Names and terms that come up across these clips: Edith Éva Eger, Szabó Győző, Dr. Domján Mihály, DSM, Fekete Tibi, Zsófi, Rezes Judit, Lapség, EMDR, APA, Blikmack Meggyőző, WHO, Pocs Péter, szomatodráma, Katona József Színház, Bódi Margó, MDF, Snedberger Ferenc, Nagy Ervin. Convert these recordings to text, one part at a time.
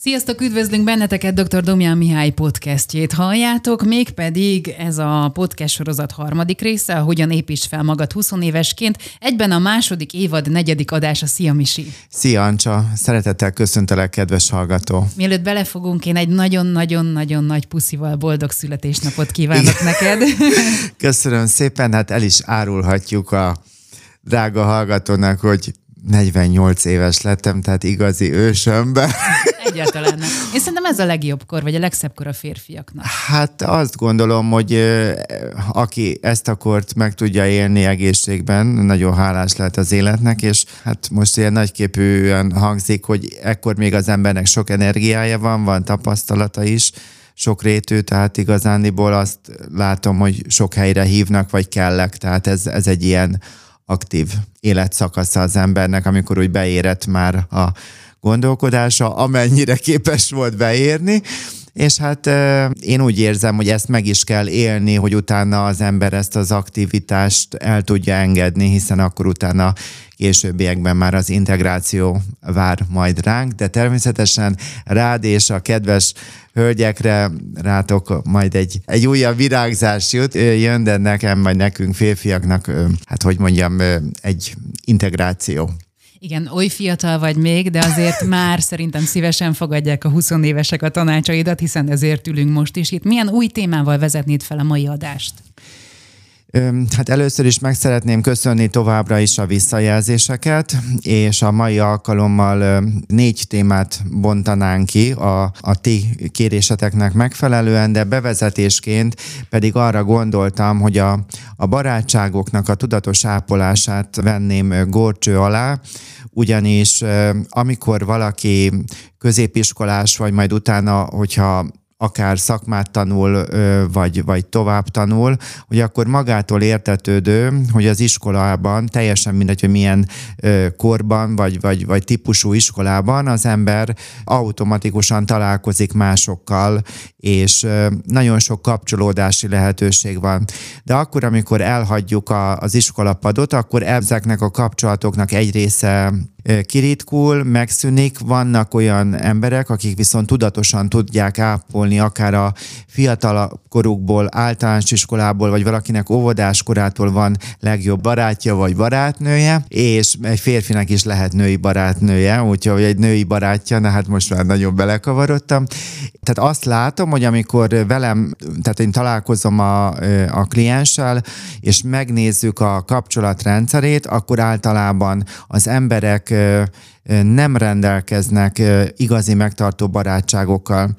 Sziasztok, üdvözlünk benneteket, Dr. Domján Mihály podcastjét halljátok, mégpedig ez a podcast sorozat harmadik része, Hogyan építs fel magad 20 évesként, egyben a második évad negyedik adása. Szia, Misi! Szia, Ancsa! Szeretettel köszöntelek, kedves hallgató! Mielőtt belefogunk, én egy nagyon-nagyon-nagyon nagy puszival boldog születésnapot kívánok neked! Köszönöm szépen, hát el is árulhatjuk a drága hallgatónak, hogy 48 éves lettem, tehát igazi ősömben. Egyáltalán nem. Én szerintem ez a legjobb kor, vagy a legszebb kor a férfiaknak. Hát azt gondolom, hogy aki ezt a kort meg tudja élni egészségben, nagyon hálás lehet az életnek, és hát most ilyen nagyképűen hangzik, hogy ekkor még az embernek sok energiája van, van tapasztalata is, sok rétű, tehát igazándiból azt látom, hogy sok helyre hívnak, vagy kellek, tehát ez egy ilyen aktív életszakasza az embernek, amikor úgy beérett már a gondolkodása, amennyire képes volt beérni, és hát én úgy érzem, hogy ezt meg is kell élni, hogy utána az ember ezt az aktivitást el tudja engedni, hiszen akkor utána későbbiekben már az integráció vár majd ránk, de természetesen rád és a kedves hölgyekre, rátok majd egy újabb virágzás jön, de nekem vagy nekünk férfiaknak, hát hogy mondjam, egy integráció. Igen, oly fiatal vagy még, de azért már szerintem szívesen fogadják a 20 évesek a tanácsaidat, hiszen ezért ülünk most is itt. Milyen új témával vezetnéd fel a mai adást? Hát először is meg szeretném köszönni továbbra is a visszajelzéseket, és a mai alkalommal 4 témát bontanánk ki a ti kéréseteknek megfelelően, de bevezetésként pedig arra gondoltam, hogy a barátságoknak a tudatos ápolását venném górcső alá, ugyanis amikor valaki középiskolás, vagy majd utána, hogyha akár szakmát tanul, vagy tovább tanul, hogy akkor magától értetődő, hogy az iskolában, teljesen mindegy, hogy milyen korban, vagy típusú iskolában az ember automatikusan találkozik másokkal, és nagyon sok kapcsolódási lehetőség van. De akkor, amikor elhagyjuk az iskolapadot, akkor ezeknek a kapcsolatoknak egy része kiritkul, megszűnik, vannak olyan emberek, akik viszont tudatosan tudják ápolni akár a fiatal korukból, általános iskolából, vagy valakinek óvodás korától van legjobb barátja vagy barátnője, és egy férfinek is lehet női barátnője, úgyhogy egy női barátja, na hát most már nagyon belekavarodtam. Tehát azt látom, hogy amikor velem, tehát én találkozom a klienssel, és megnézzük a kapcsolatrendszerét, akkor általában az emberek nem rendelkeznek igazi megtartó barátságokkal.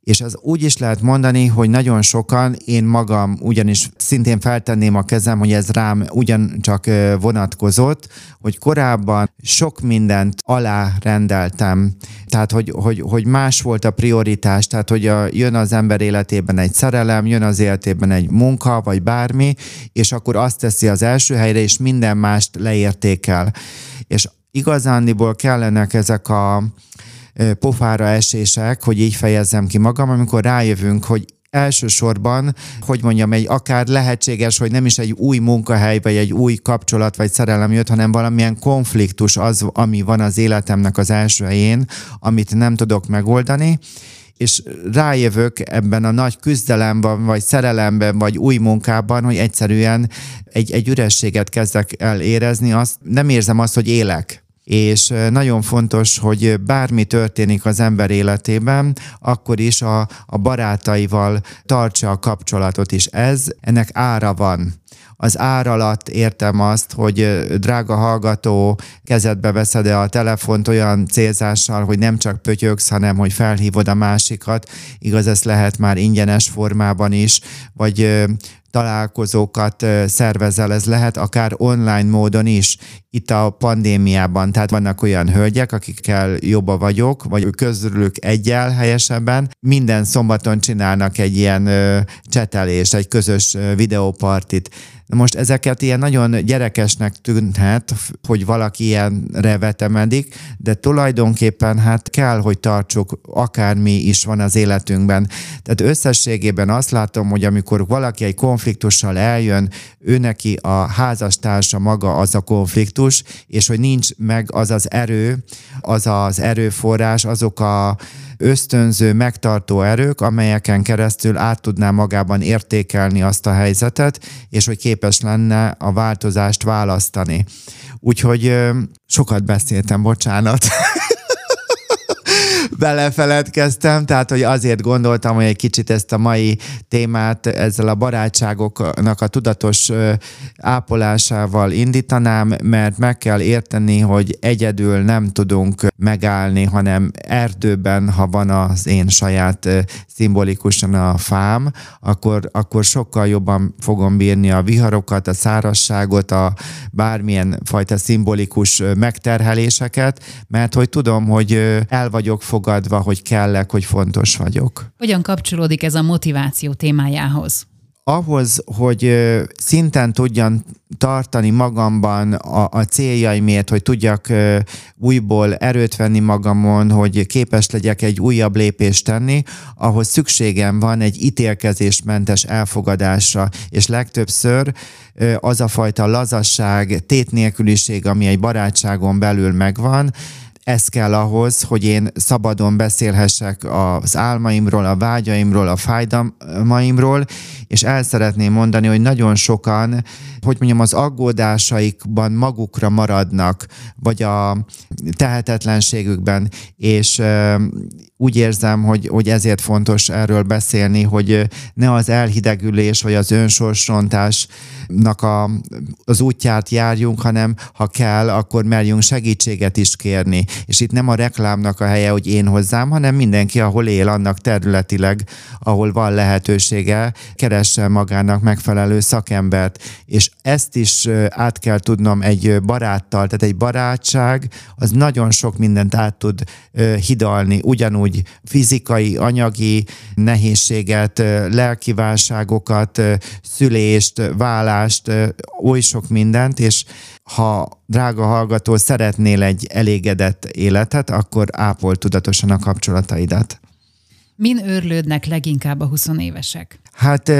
És az úgy is lehet mondani, hogy nagyon sokan, én magam ugyanis szintén feltenném a kezem, hogy ez rám ugyancsak vonatkozott, hogy korábban sok mindent alárendeltem. Tehát, hogy más volt a prioritás, tehát, hogy jön az ember életében egy szerelem, jön az életében egy munka, vagy bármi, és akkor azt teszi az első helyre, és minden mást leértékel. És igazándiból kellenek ezek a pofára esések, hogy így fejezzem ki magam, amikor rájövünk, hogy elsősorban, hogy mondjam, egy akár lehetséges, hogy nem is egy új munkahely, vagy egy új kapcsolat, vagy szerelem jött, hanem valamilyen konfliktus az, ami van az életemnek az első helyén, amit nem tudok megoldani, és rájövök ebben a nagy küzdelemben, vagy szerelemben, vagy új munkában, hogy egyszerűen egy ürességet kezdek el érezni, nem érzem azt, hogy élek. És nagyon fontos, hogy bármi történik az ember életében, akkor is a barátaival tartsa a kapcsolatot is. Ennek ára van. Az ár alatt értem azt, hogy drága hallgató, kezedbe veszed-e a telefont olyan célzással, hogy nem csak pötyögsz, hanem hogy felhívod a másikat. Igaz, ez lehet már ingyenes formában is, vagy találkozókat szervezel, ez lehet akár online módon is, itt a pandémiában. Tehát vannak olyan hölgyek, akikkel jobba vagyok, vagy közülük egyel helyesebben. Minden szombaton csinálnak egy ilyen csetelést, egy közös videópartit. Na most ezeket ilyen nagyon gyerekesnek tűnhet, hogy valaki ilyenre vetemedik, de tulajdonképpen hát kell, hogy tartsuk, akármi is van az életünkben. Tehát összességében azt látom, hogy amikor valaki egy konfliktussal eljön, ő neki a házastársa maga az a konfliktus, és hogy nincs meg az az erő, az az erőforrás, azok a ösztönző, megtartó erők, amelyeken keresztül át tudná magában értékelni azt a helyzetet, és hogy képes lenne a változást választani. Úgyhogy sokat beszéltem, bocsánat. Belefeledkeztem, tehát hogy azért gondoltam, hogy egy kicsit ezt a mai témát ezzel a barátságoknak a tudatos ápolásával indítanám, mert meg kell érteni, hogy egyedül nem tudunk megállni, hanem erdőben, ha van az én saját szimbolikusan a fám, akkor sokkal jobban fogom bírni a viharokat, a szárazságot, a bármilyen fajta szimbolikus megterheléseket, mert hogy tudom, hogy el vagyok fogadva, hogy kellek, hogy fontos vagyok. Hogyan kapcsolódik ez a motiváció témájához? Ahhoz, hogy szinten tudjam tartani magamban a céljaimért, hogy tudjak újból erőt venni magamon, hogy képes legyek egy újabb lépést tenni, ahhoz szükségem van egy ítélkezésmentes elfogadásra, és legtöbbször az a fajta lazasság, tétnélküliség, ami egy barátságon belül megvan, ez kell ahhoz, hogy én szabadon beszélhessek az álmaimról, a vágyaimról, a fájdalmaimról, és el szeretném mondani, hogy nagyon sokan, hogy mondjam, az aggódásaikban magukra maradnak, vagy a tehetetlenségükben, és úgy érzem, hogy ezért fontos erről beszélni, hogy ne az elhidegülés, vagy az önsorsrontásnak az útját járjunk, hanem ha kell, akkor merjünk segítséget is kérni. És itt nem a reklámnak a helye, hogy én hozzám, hanem mindenki, ahol él, annak területileg, ahol van lehetősége, keresse magának megfelelő szakembert. És ezt is át kell tudnom egy baráttal, tehát egy barátság, az nagyon sok mindent át tud hidalni, ugyanúgy fizikai, anyagi nehézséget, lelki válságokat, szülést, válást, oly sok mindent, és ha drága hallgató, szeretnél egy elégedett életet, akkor ápold tudatosan a kapcsolataidat. Min őrlődnek leginkább a 20 évesek? Hát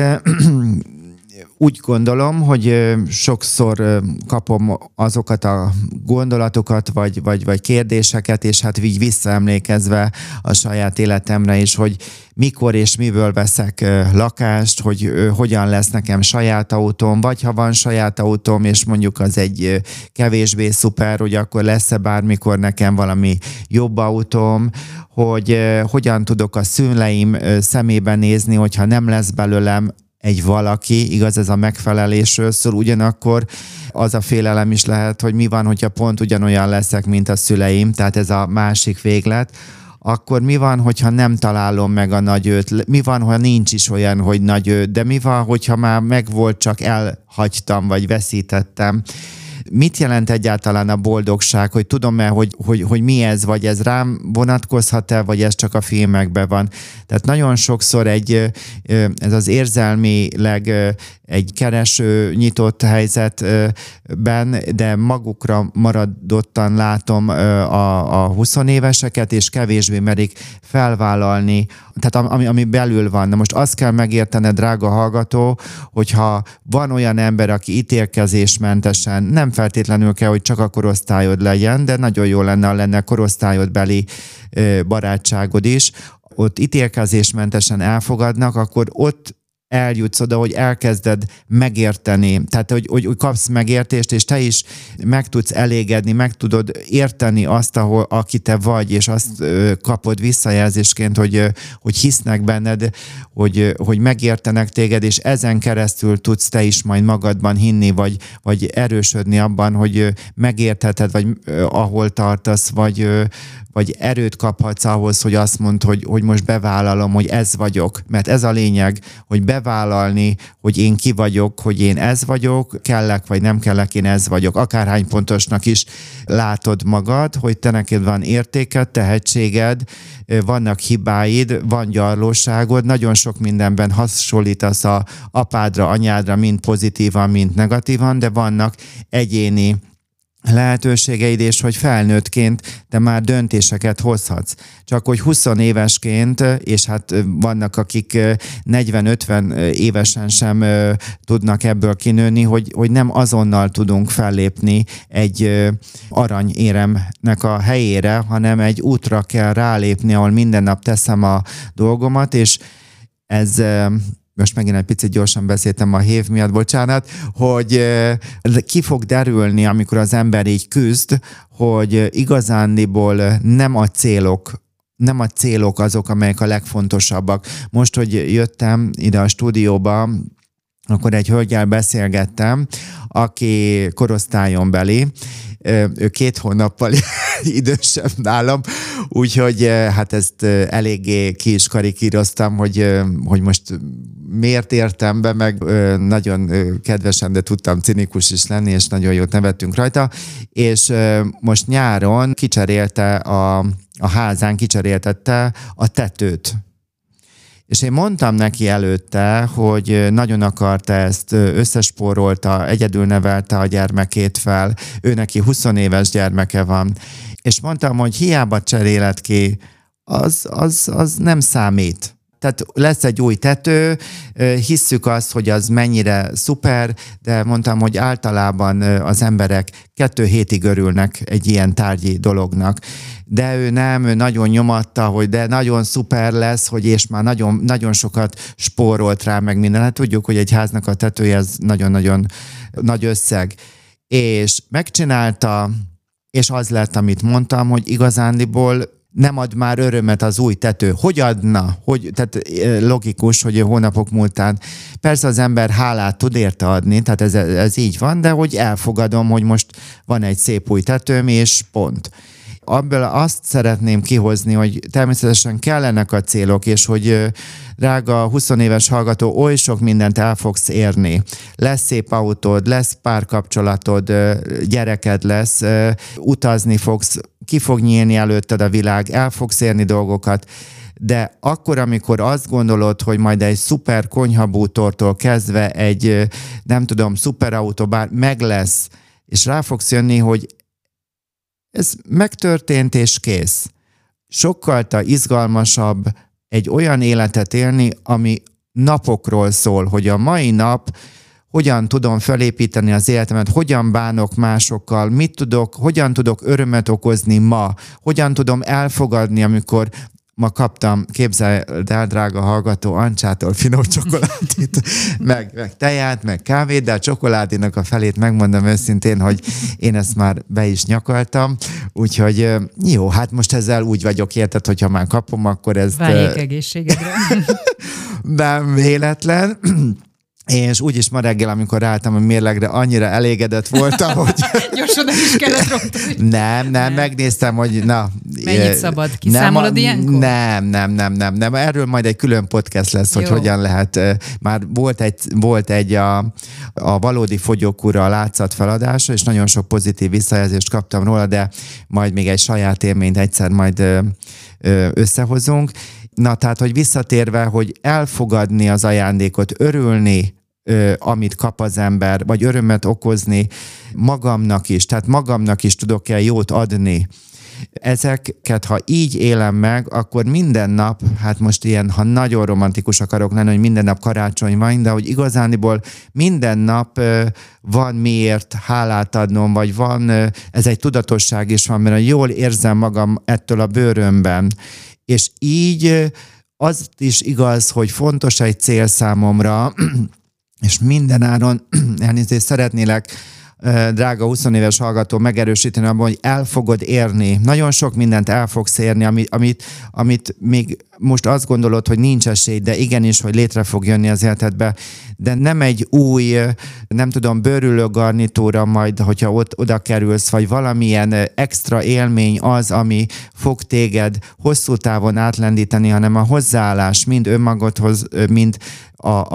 úgy gondolom, hogy sokszor kapom azokat a gondolatokat, vagy kérdéseket, és hát így visszaemlékezve a saját életemre is, hogy mikor és miből veszek lakást, hogy hogyan lesz nekem saját autóm, vagy ha van saját autóm, és mondjuk az egy kevésbé szuper, hogy akkor lesz-e bármikor nekem valami jobb autóm, hogy hogyan tudok a szüleim szemébe nézni, hogyha nem lesz belőlem egy valaki, igaz, ez a megfelelésről szól, ugyanakkor az a félelem is lehet, hogy mi van, hogyha pont ugyanolyan leszek, mint a szüleim, tehát ez a másik véglet, akkor mi van, hogyha nem találom meg a nagyőt, mi van, ha nincs is olyan, hogy nagyőt, de mi van, hogyha már megvolt, csak elhagytam, vagy veszítettem. Mit jelent egyáltalán a boldogság, hogy tudom-e, hogy mi ez, vagy ez rám vonatkozhat-e, vagy ez csak a filmekben van. Tehát nagyon sokszor ez az érzelmileg egy kereső, nyitott helyzetben, de magukra maradottan látom a 20 éveseket, és kevésbé merik felvállalni, tehát ami belül van. Na most azt kell megértened, drága hallgató, hogyha van olyan ember, aki ítélkezésmentesen, nem feltétlenül kell, hogy csak a korosztályod legyen, de nagyon jó lenne, ha lenne korosztályodbeli barátságod is, ott ítélkezésmentesen elfogadnak, akkor ott eljutsz oda, hogy elkezded megérteni. Tehát, hogy kapsz megértést, és te is meg tudsz elégedni, meg tudod érteni azt, aki te vagy, és azt kapod visszajelzésként, hogy hisznek benned, hogy megértenek téged, és ezen keresztül tudsz te is majd magadban hinni, vagy erősödni abban, hogy megértheted, vagy ahol tartasz, vagy erőt kaphatsz ahhoz, hogy azt mondd, hogy most bevállalom, hogy ez vagyok. Mert ez a lényeg, hogy bevállalom, bevállalni, hogy én ki vagyok, hogy én ez vagyok, kellek vagy nem kellek, én ez vagyok. Akárhány pontosnak is látod magad, hogy te neked van értéked, tehetséged, vannak hibáid, van gyarlóságod, nagyon sok mindenben hasonlítasz az apádra, anyádra, mind pozitívan, mind negatívan, de vannak egyéni lehetőségeid, és hogy felnőttként te már döntéseket hozhatsz. Csak hogy 20 évesként, és hát vannak, akik 40-50 évesen sem tudnak ebből kinőni, hogy nem azonnal tudunk fellépni egy aranyéremnek a helyére, hanem egy útra kell rálépni, ahol minden nap teszem a dolgomat, és ez... Most megint egy picit gyorsan beszéltem a hév miatt, bocsánat, hogy ki fog derülni, amikor az ember így küzd, hogy igazándiból nem a célok azok, amelyek a legfontosabbak. Most, hogy jöttem ide a stúdióba, akkor egy hölgyel beszélgettem, aki korosztályon beli, ő 2 hónappal idősebb nálam, úgyhogy hát ezt eléggé ki is karikíroztam, hogy most miért értem be, meg nagyon kedvesen, de tudtam cinikus is lenni, és nagyon jót nevettünk rajta, és most nyáron kicserélte a házán, kicseréltette a tetőt. És én mondtam neki előtte, hogy nagyon akarta ezt, összespórolta, egyedül nevelte a gyermekét fel, ő neki 20 éves gyermeke van. És mondtam, hogy hiába cseréled ki, az nem számít. Tehát lesz egy új tető, hisszük azt, hogy az mennyire szuper, de mondtam, hogy általában az emberek 2 hétig örülnek egy ilyen tárgyi dolognak. De ő nem, ő nagyon nyomatta, hogy de nagyon szuper lesz, hogy és már nagyon, nagyon sokat spórolt rá meg minden. Hát tudjuk, hogy egy háznak a tetője az nagyon-nagyon nagy összeg. És megcsinálta, és az lett, amit mondtam, hogy igazándiból nem ad már örömet az új tető. Hogy adna? Tehát logikus, hogy hónapok múltán. Persze az ember hálát tud érte adni, tehát ez így van, de hogy elfogadom, hogy most van egy szép új tetőm, és pont. Abból azt szeretném kihozni, hogy természetesen kellenek a célok, és hogy drága 20 éves hallgató, oly sok mindent el fogsz érni. Lesz szép autód, lesz párkapcsolatod, gyereked lesz, utazni fogsz, ki fog nyílni előtted a világ, el fogsz érni dolgokat, de akkor, amikor azt gondolod, hogy majd egy szuper konyhabútortól kezdve egy, nem tudom, szuper autó, bár meg lesz, és rá fogsz jönni, hogy ez megtörtént és kész. Sokkal izgalmasabb egy olyan életet élni, ami napokról szól, hogy a mai nap hogyan tudom felépíteni az életemet, hogyan bánok másokkal, hogyan tudok örömet okozni ma, hogyan tudom elfogadni, amikor ma kaptam, képzeld el, drága hallgató, Ancsától finom csokoládét, meg teját, meg kávét, de a csokoládénak a felét megmondom őszintén, hogy én ezt már be is nyakaltam, úgyhogy jó, hát most ezzel úgy vagyok, érted, hogyha már kapom, akkor ezt... Váljék egészségedre. Nem véletlen. És úgyis ma reggel, amikor ráálltam a mérlegre, annyira elégedett voltam, hogy... Gyorsan is kellett rontani. Nem, megnéztem, hogy na... Mennyit szabad? Kiszámolod ilyenkor? Nem. Erről majd egy külön podcast lesz, jó, hogy hogyan lehet. Már volt egy a valódi fogyókúra a látszat feladása, és nagyon sok pozitív visszajelzést kaptam róla, de majd még egy saját élményt egyszer majd összehozunk. Na, tehát, hogy visszatérve, hogy elfogadni az ajándékot, örülni, amit kap az ember, vagy örömet okozni magamnak is, tehát magamnak is tudok-e jót adni. Ezeket, ha így élem meg, akkor minden nap, hát most ilyen, ha nagyon romantikus akarok lenni, hogy minden nap karácsony van, de hogy igazániból minden nap van miért hálát adnom, vagy van, ez egy tudatosság is van, mert jól érzem magam ettől a bőrömben. És így az is igaz, hogy fontos egy cél számomra, és mindenáron elnézést szeretnélek, drága 20 éves hallgató, megerősíteni abban, hogy el fogod érni. Nagyon sok mindent el fogsz érni, amit még most azt gondolod, hogy nincs esély, de igenis, hogy létre fog jönni az életedbe. De nem egy új, nem tudom, bőrülő garnitúra majd, hogyha oda kerülsz, vagy valamilyen extra élmény az, ami fog téged hosszú távon átlendíteni, hanem a hozzáállás mind önmagadhoz, mind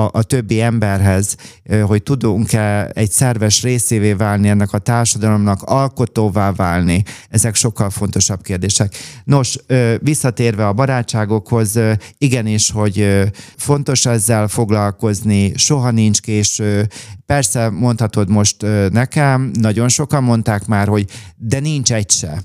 a többi emberhez, hogy tudunk-e egy szerves részévé válni ennek a társadalomnak, alkotóvá válni. Ezek sokkal fontosabb kérdések. Nos, visszatérve a barátságokhoz, igenis, hogy fontos ezzel foglalkozni, soha nincs késő. Persze mondhatod most nekem, nagyon sokan mondták már, hogy de nincs egy se.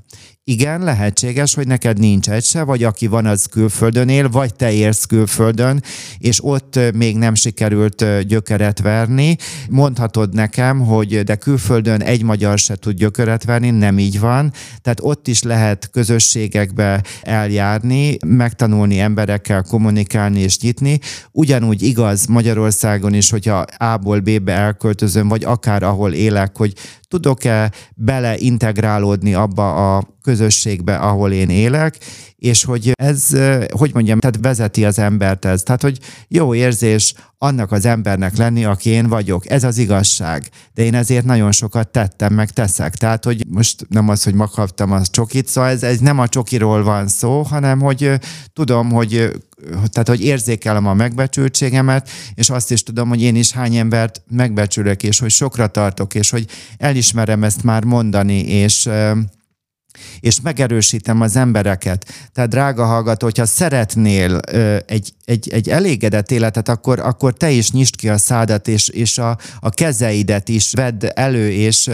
Igen, lehetséges, hogy neked nincs egy se, vagy aki van, az külföldön él, vagy te érsz külföldön, és ott még nem sikerült gyökeret verni. Mondhatod nekem, hogy de külföldön egy magyar se tud gyökeret verni, nem így van. Tehát ott is lehet közösségekbe eljárni, megtanulni emberekkel kommunikálni és nyitni. Ugyanúgy igaz Magyarországon is, hogyha A-ból B-be elköltözöm, vagy akár ahol élek, hogy tudok-e beleintegrálódni abba a közösségbe, ahol én élek, és hogy ez, hogy mondjam, tehát vezeti az embert ez. Tehát, hogy jó érzés annak az embernek lenni, aki én vagyok. Ez az igazság. De én ezért nagyon sokat tettem, meg teszek. Tehát, hogy most nem az, hogy megkaptam a csokit, szóval ez nem a csokiról van szó, hanem, hogy tudom, hogy tehát, hogy érzékelem a megbecsültségemet, és azt is tudom, hogy én is hány embert megbecsülök, és hogy sokra tartok, és hogy elismerem ezt már mondani, és megerősítem az embereket. Tehát, drága hallgató, hogyha szeretnél egy elégedett életet, akkor te is nyisd ki a szádat, és a kezeidet is vedd elő, és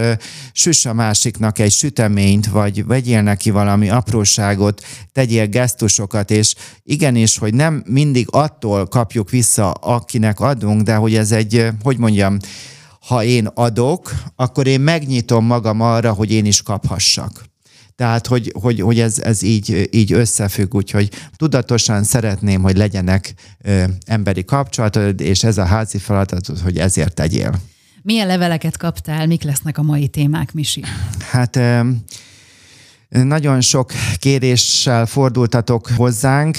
süss a másiknak egy süteményt, vagy vegyél neki valami apróságot, tegyél gesztusokat, és igenis, hogy nem mindig attól kapjuk vissza, akinek adunk, de hogy ez egy, hogy mondjam, ha én adok, akkor én megnyitom magam arra, hogy én is kaphassak. Tehát, hogy ez így összefügg, úgyhogy tudatosan szeretném, hogy legyenek emberi kapcsolatod, és ez a házi feladatod, hogy ezért tegyél. Milyen leveleket kaptál, mik lesznek a mai témák, Misi? Hát nagyon sok kéréssel fordultatok hozzánk,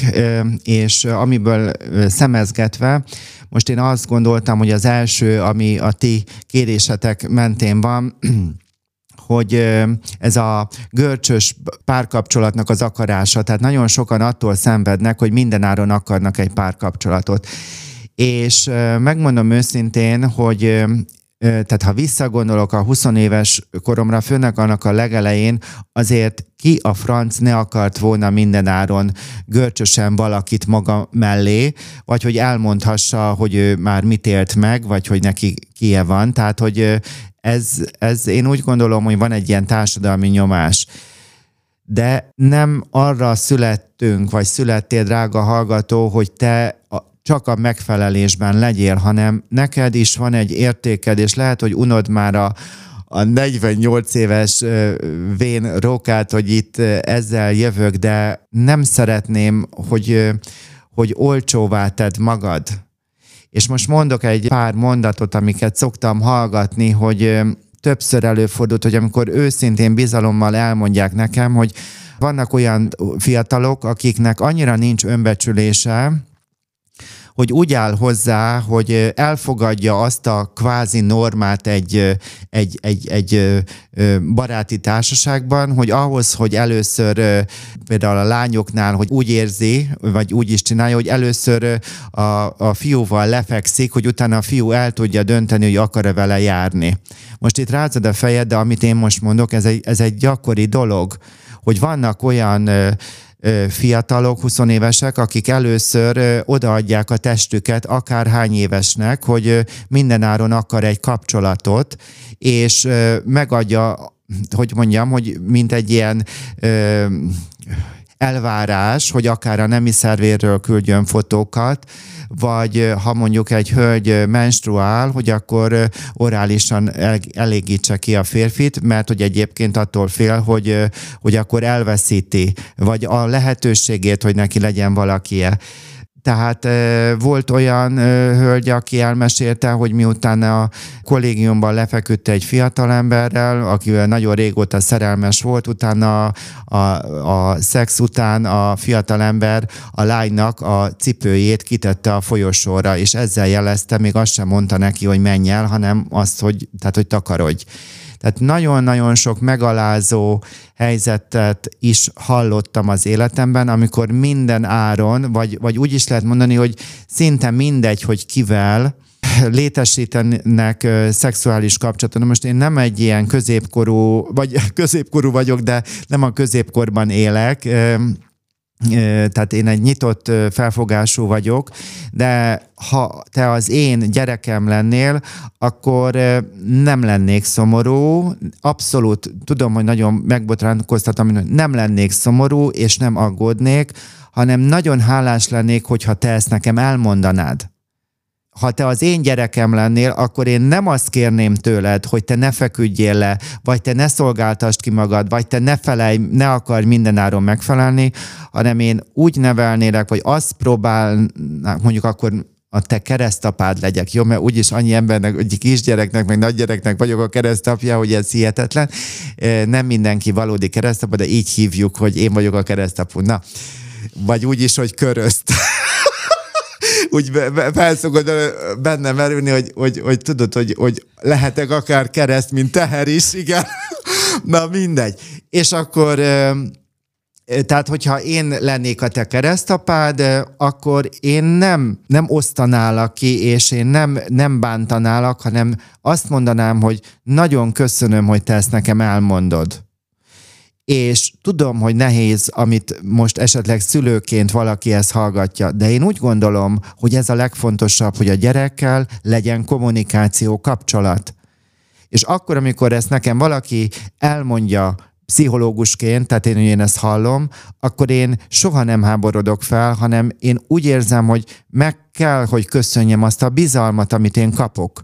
és amiből szemezgetve, most én azt gondoltam, hogy az első, ami a ti kérésetek mentén van, hogy ez a görcsös párkapcsolatnak az akarása, tehát nagyon sokan attól szenvednek, hogy mindenáron akarnak egy párkapcsolatot. És megmondom őszintén, hogy tehát ha visszagondolok a 20 éves koromra, főleg annak a legelején, azért ki a franc ne akart volna mindenáron görcsösen valakit maga mellé, vagy hogy elmondhassa, hogy ő már mit élt meg, vagy hogy neki kie van. Tehát, hogy ez én úgy gondolom, hogy van egy ilyen társadalmi nyomás. De nem arra születtünk, vagy születtél, drága hallgató, hogy te csak a megfelelésben legyél, hanem neked is van egy értéked, és lehet, hogy unod már a 48 éves vén rókát, hogy itt ezzel jövök, de nem szeretném, hogy olcsóvá tedd magad. És most mondok egy pár mondatot, amiket szoktam hallgatni, hogy többször előfordult, hogy amikor őszintén bizalommal elmondják nekem, hogy vannak olyan fiatalok, akiknek annyira nincs önbecsülése, hogy úgy áll hozzá, hogy elfogadja azt a kvázi normát egy baráti társaságban, hogy ahhoz, hogy először például a lányoknál, hogy úgy érzi, vagy úgy is csinálja, hogy először a fiúval lefekszik, hogy utána a fiú el tudja dönteni, hogy akar-e vele járni. Most itt rázad a fejed, de amit én most mondok, ez egy gyakori dolog, hogy vannak olyan fiatalok, 20 évesek, akik először odaadják a testüket akárhány évesnek, hogy mindenáron akar egy kapcsolatot, és megadja, hogy mondjam, hogy mint egy ilyen elvárás, hogy akár a nemi szervéről küldjön fotókat, vagy ha mondjuk egy hölgy menstruál, hogy akkor orálisan elégítse ki a férfit, mert hogy egyébként attól fél, hogy akkor elveszíti, vagy a lehetőségét, hogy neki legyen valakie. Tehát volt olyan hölgy, aki elmesélte, hogy miután a kollégiumban lefeküdt egy fiatalemberrel, aki nagyon régóta szerelmes volt, utána a szex után a fiatalember a lánynak a cipőjét kitette a folyosóra, és ezzel jelezte, még azt sem mondta neki, hogy menj el, hanem azt, hogy takarodj. Tehát nagyon-nagyon sok megalázó helyzetet is hallottam az életemben, amikor minden áron, vagy úgy is lehet mondani, hogy szinte mindegy, hogy kivel létesítenek szexuális kapcsolatot. Na most én nem egy ilyen középkorú, vagy középkorú vagyok, de nem a középkorban élek, tehát én egy nyitott felfogású vagyok, de ha te az én gyerekem lennél, akkor nem lennék szomorú, abszolút tudom, hogy nagyon megbotránkoztatom, hogy nem lennék szomorú, és nem aggódnék, hanem nagyon hálás lennék, hogyha te ezt nekem elmondanád. Ha te az én gyerekem lennél, akkor én nem azt kérném tőled, hogy te ne feküdjél le, vagy te ne szolgáltasd ki magad, vagy te ne akarj mindenáron megfelelni, hanem én úgy nevelnélek, vagy azt próbálnák, mondjuk akkor a te keresztapád legyek, jó? Mert úgyis annyi embernek, egy kisgyereknek, meg nagygyereknek vagyok a keresztapja, hogy ez hihetetlen. Nem mindenki valódi keresztapa, de így hívjuk, hogy én vagyok a keresztapu. Na, vagy úgyis, hogy köröszt. Úgy felszokod bennem merülni, hogy tudod, hogy lehetek akár kereszt, mint teher is, igen. Na mindegy. És akkor, tehát hogyha én lennék a te keresztapád, akkor én nem osztanálak ki, és én nem bántanálak, hanem azt mondanám, hogy nagyon köszönöm, hogy te ezt nekem elmondod. És tudom, hogy nehéz, amit most esetleg szülőként valaki ezt hallgatja, de én úgy gondolom, hogy ez a legfontosabb, hogy a gyerekkel legyen kommunikáció, kapcsolat. És akkor, amikor ezt nekem valaki elmondja pszichológusként, tehát én ezt hallom, akkor én soha nem háborodok fel, hanem én úgy érzem, hogy meg kell, hogy köszönjem azt a bizalmat, amit én kapok.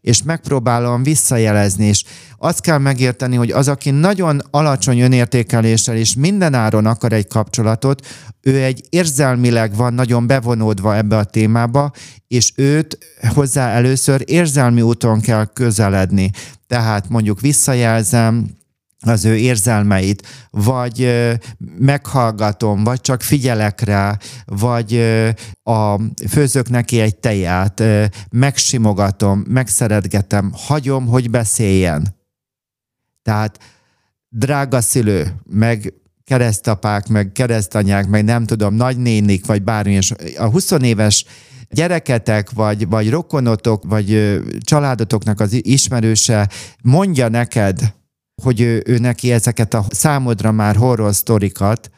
És megpróbálom visszajelezni, és azt kell megérteni, hogy az, aki nagyon alacsony önértékeléssel és mindenáron akar egy kapcsolatot, ő egy érzelmileg van nagyon bevonódva ebbe a témába, és őt hozzá először érzelmi úton kell közeledni. Tehát mondjuk visszajelzem az ő érzelmeit, vagy meghallgatom, vagy csak figyelek rá, vagy főzök neki egy teját, megsimogatom, megszeretgetem, hagyom, hogy beszéljen. Tehát drága szülő, meg keresztapák, meg keresztanyák, meg nem tudom, nagynénik, vagy bármi, és a 20 éves gyereketek, vagy rokonotok, vagy családotoknak az ismerőse mondja neked, hogy ő neki ezeket a számodra már horror sztorikat,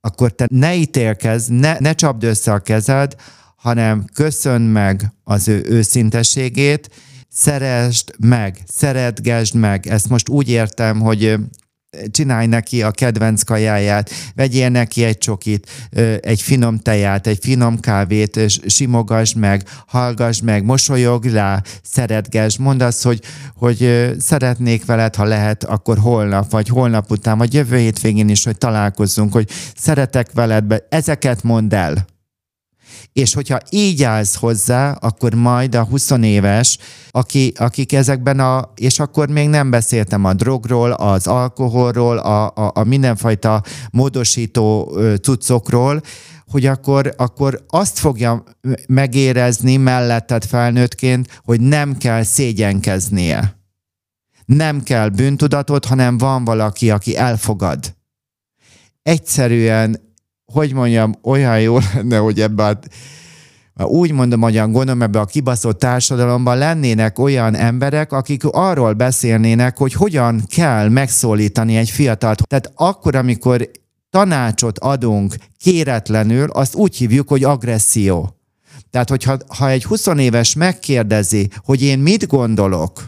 akkor te ne ítélkezz, ne csapd össze a kezed, hanem köszönd meg az ő őszintességét, szeresd meg, szeretgesd meg. Ezt most úgy értem, hogy csinálj neki a kedvenc kajáját, vegyél neki egy csokit, egy finom teját, egy finom kávét, és simogasd meg, hallgasd meg, mosolyogj rá, szeretgesd, mondd azt, hogy szeretnék veled, ha lehet, akkor holnap, vagy holnap után, vagy jövő hétvégén is, hogy találkozzunk, hogy szeretek veled, ezeket mondd el. És hogyha így állsz hozzá, akkor majd a 20 éves, akik ezekben és akkor még nem beszéltem a drogról, az alkoholról, a mindenfajta módosító cuccokról, hogy akkor azt fogja megérezni melletted felnőttként, hogy nem kell szégyenkeznie. Nem kell bűntudatot, hanem van valaki, aki elfogad. Egyszerűen, hogy mondjam, olyan jó lenne, hogy ebben, úgy mondom, hogy gondolom, ebben a kibaszott társadalomban lennének olyan emberek, akik arról beszélnének, hogy hogyan kell megszólítani egy fiatalt. Tehát akkor, amikor tanácsot adunk kéretlenül, azt úgy hívjuk, hogy agresszió. Tehát, hogyha egy 20 éves megkérdezi, hogy én mit gondolok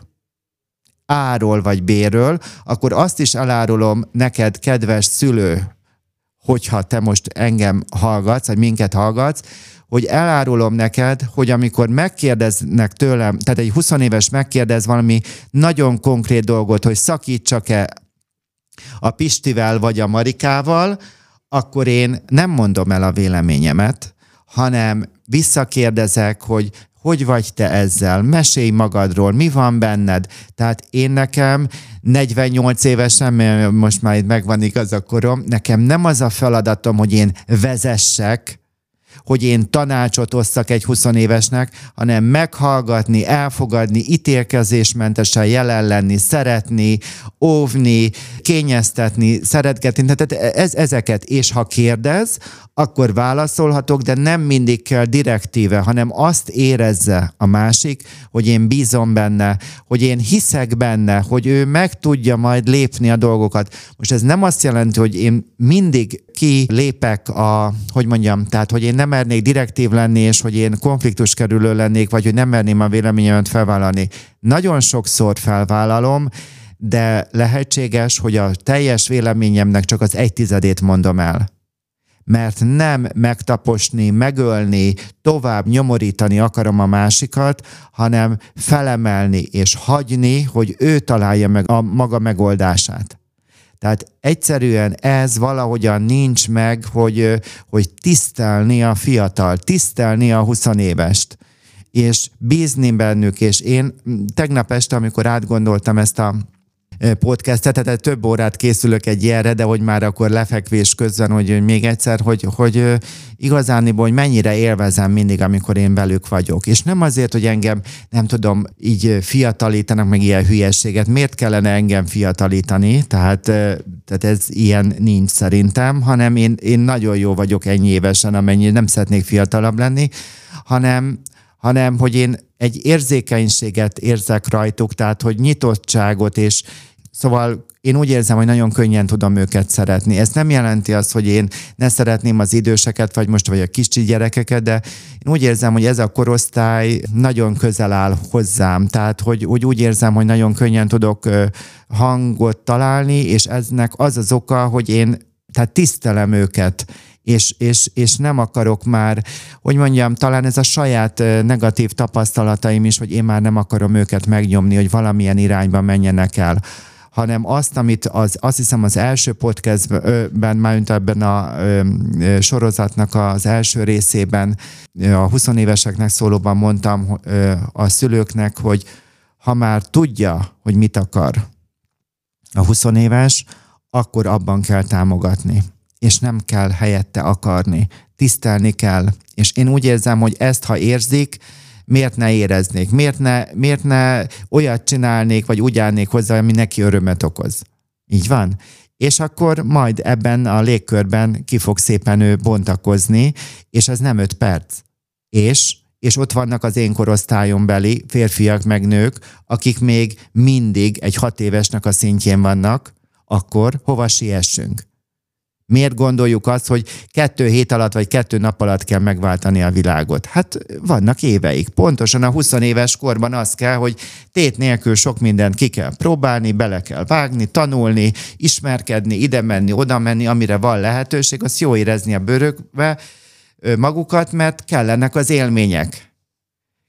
A-ról vagy B-ről, akkor azt is elárulom neked, kedves szülő, hogyha te most engem hallgatsz, vagy minket hallgatsz, hogy elárulom neked, hogy amikor megkérdeznek tőlem, tehát egy 20 éves megkérdez valami nagyon konkrét dolgot, hogy szakítsak-e a Pistivel vagy a Marikával, akkor én nem mondom el a véleményemet, hanem visszakérdezek, hogy vagy te ezzel? Mesélj magadról, mi van benned? Tehát én nekem 48 évesen, mert most már itt megvan igaz a korom, nekem nem az a feladatom, hogy én vezessek, hogy én tanácsot osszak egy 20 évesnek, hanem meghallgatni, elfogadni, ítélkezésmentesen jelen lenni, szeretni, óvni, kényeztetni, szeretgetni. Tehát ezeket. És ha kérdez, akkor válaszolhatok, de nem mindig kell direktíve, hanem azt érezze a másik, hogy én bízom benne, hogy én hiszek benne, hogy ő meg tudja majd lépni a dolgokat. Most ez nem azt jelenti, hogy én mindig kilépek a, hogy mondjam, tehát, hogy én nem mernék direktív lenni, és hogy én konfliktuskerülő lennék, vagy hogy nem merném a véleményemet felvállalni. Nagyon sokszor felvállalom, de lehetséges, hogy a teljes véleményemnek csak az 1/10-ét mondom el. Mert nem megtaposni, megölni, tovább nyomorítani akarom a másikat, hanem felemelni és hagyni, hogy ő találja meg a maga megoldását. Tehát egyszerűen ez valahogyan nincs meg, hogy tisztelni a fiatal, tisztelni a 20 évest, és bízni bennük. És én tegnap este, amikor átgondoltam ezt a podcastet, tehát több órát készülök egy ilyenre, de hogy már akkor lefekvés közben, hogy még egyszer, hogy igazániból, hogy mennyire élvezem mindig, amikor én velük vagyok. És nem azért, hogy engem, nem tudom, így fiatalítanak, meg ilyen hülyességet. Miért kellene engem fiatalítani? Tehát ez ilyen nincs szerintem, hanem én nagyon jó vagyok ennyi évesen, amennyi nem szeretnék fiatalabb lenni, hanem hogy én egy érzékenységet érzek rajtuk, tehát hogy nyitottságot, és szóval én úgy érzem, hogy nagyon könnyen tudom őket szeretni. Ez nem jelenti azt, hogy én ne szeretném az időseket, vagy a kicsi gyerekeket, de én úgy érzem, hogy ez a korosztály nagyon közel áll hozzám. Tehát, hogy úgy érzem, hogy nagyon könnyen tudok hangot találni, és eznek az oka, hogy én tehát tisztelem őket. És nem akarok már, hogy mondjam, talán ez a saját negatív tapasztalataim is, hogy én már nem akarom őket megnyomni, hogy valamilyen irányba menjenek el, hanem azt, amit azt hiszem az első podcastben, már ebben a sorozatnak az első részében a 20 éveseknek szólóban mondtam a szülőknek, hogy ha már tudja, hogy mit akar a 20 éves, akkor abban kell támogatni, és nem kell helyette akarni. Tisztelni kell. És én úgy érzem, hogy ezt, ha érzik, miért ne éreznék? Miért ne olyat csinálnék, vagy úgy állnék hozzá, ami neki örömet okoz? Így van? És akkor majd ebben a légkörben ki fog szépen ő bontakozni, és ez nem 5 perc. És ott vannak az én korosztályombeli férfiak meg nők, akik még mindig egy 6 évesnek a szintjén vannak, akkor hova siessünk? Miért gondoljuk azt, hogy 2 hét alatt vagy 2 nap alatt kell megváltani a világot? Hát vannak éveik. Pontosan a 20 éves korban az kell, hogy tét nélkül sok mindent ki kell próbálni, bele kell vágni, tanulni, ismerkedni, ide menni, oda menni, amire van lehetőség, azt jó érezni a bőrökbe magukat, mert kellenek az élmények.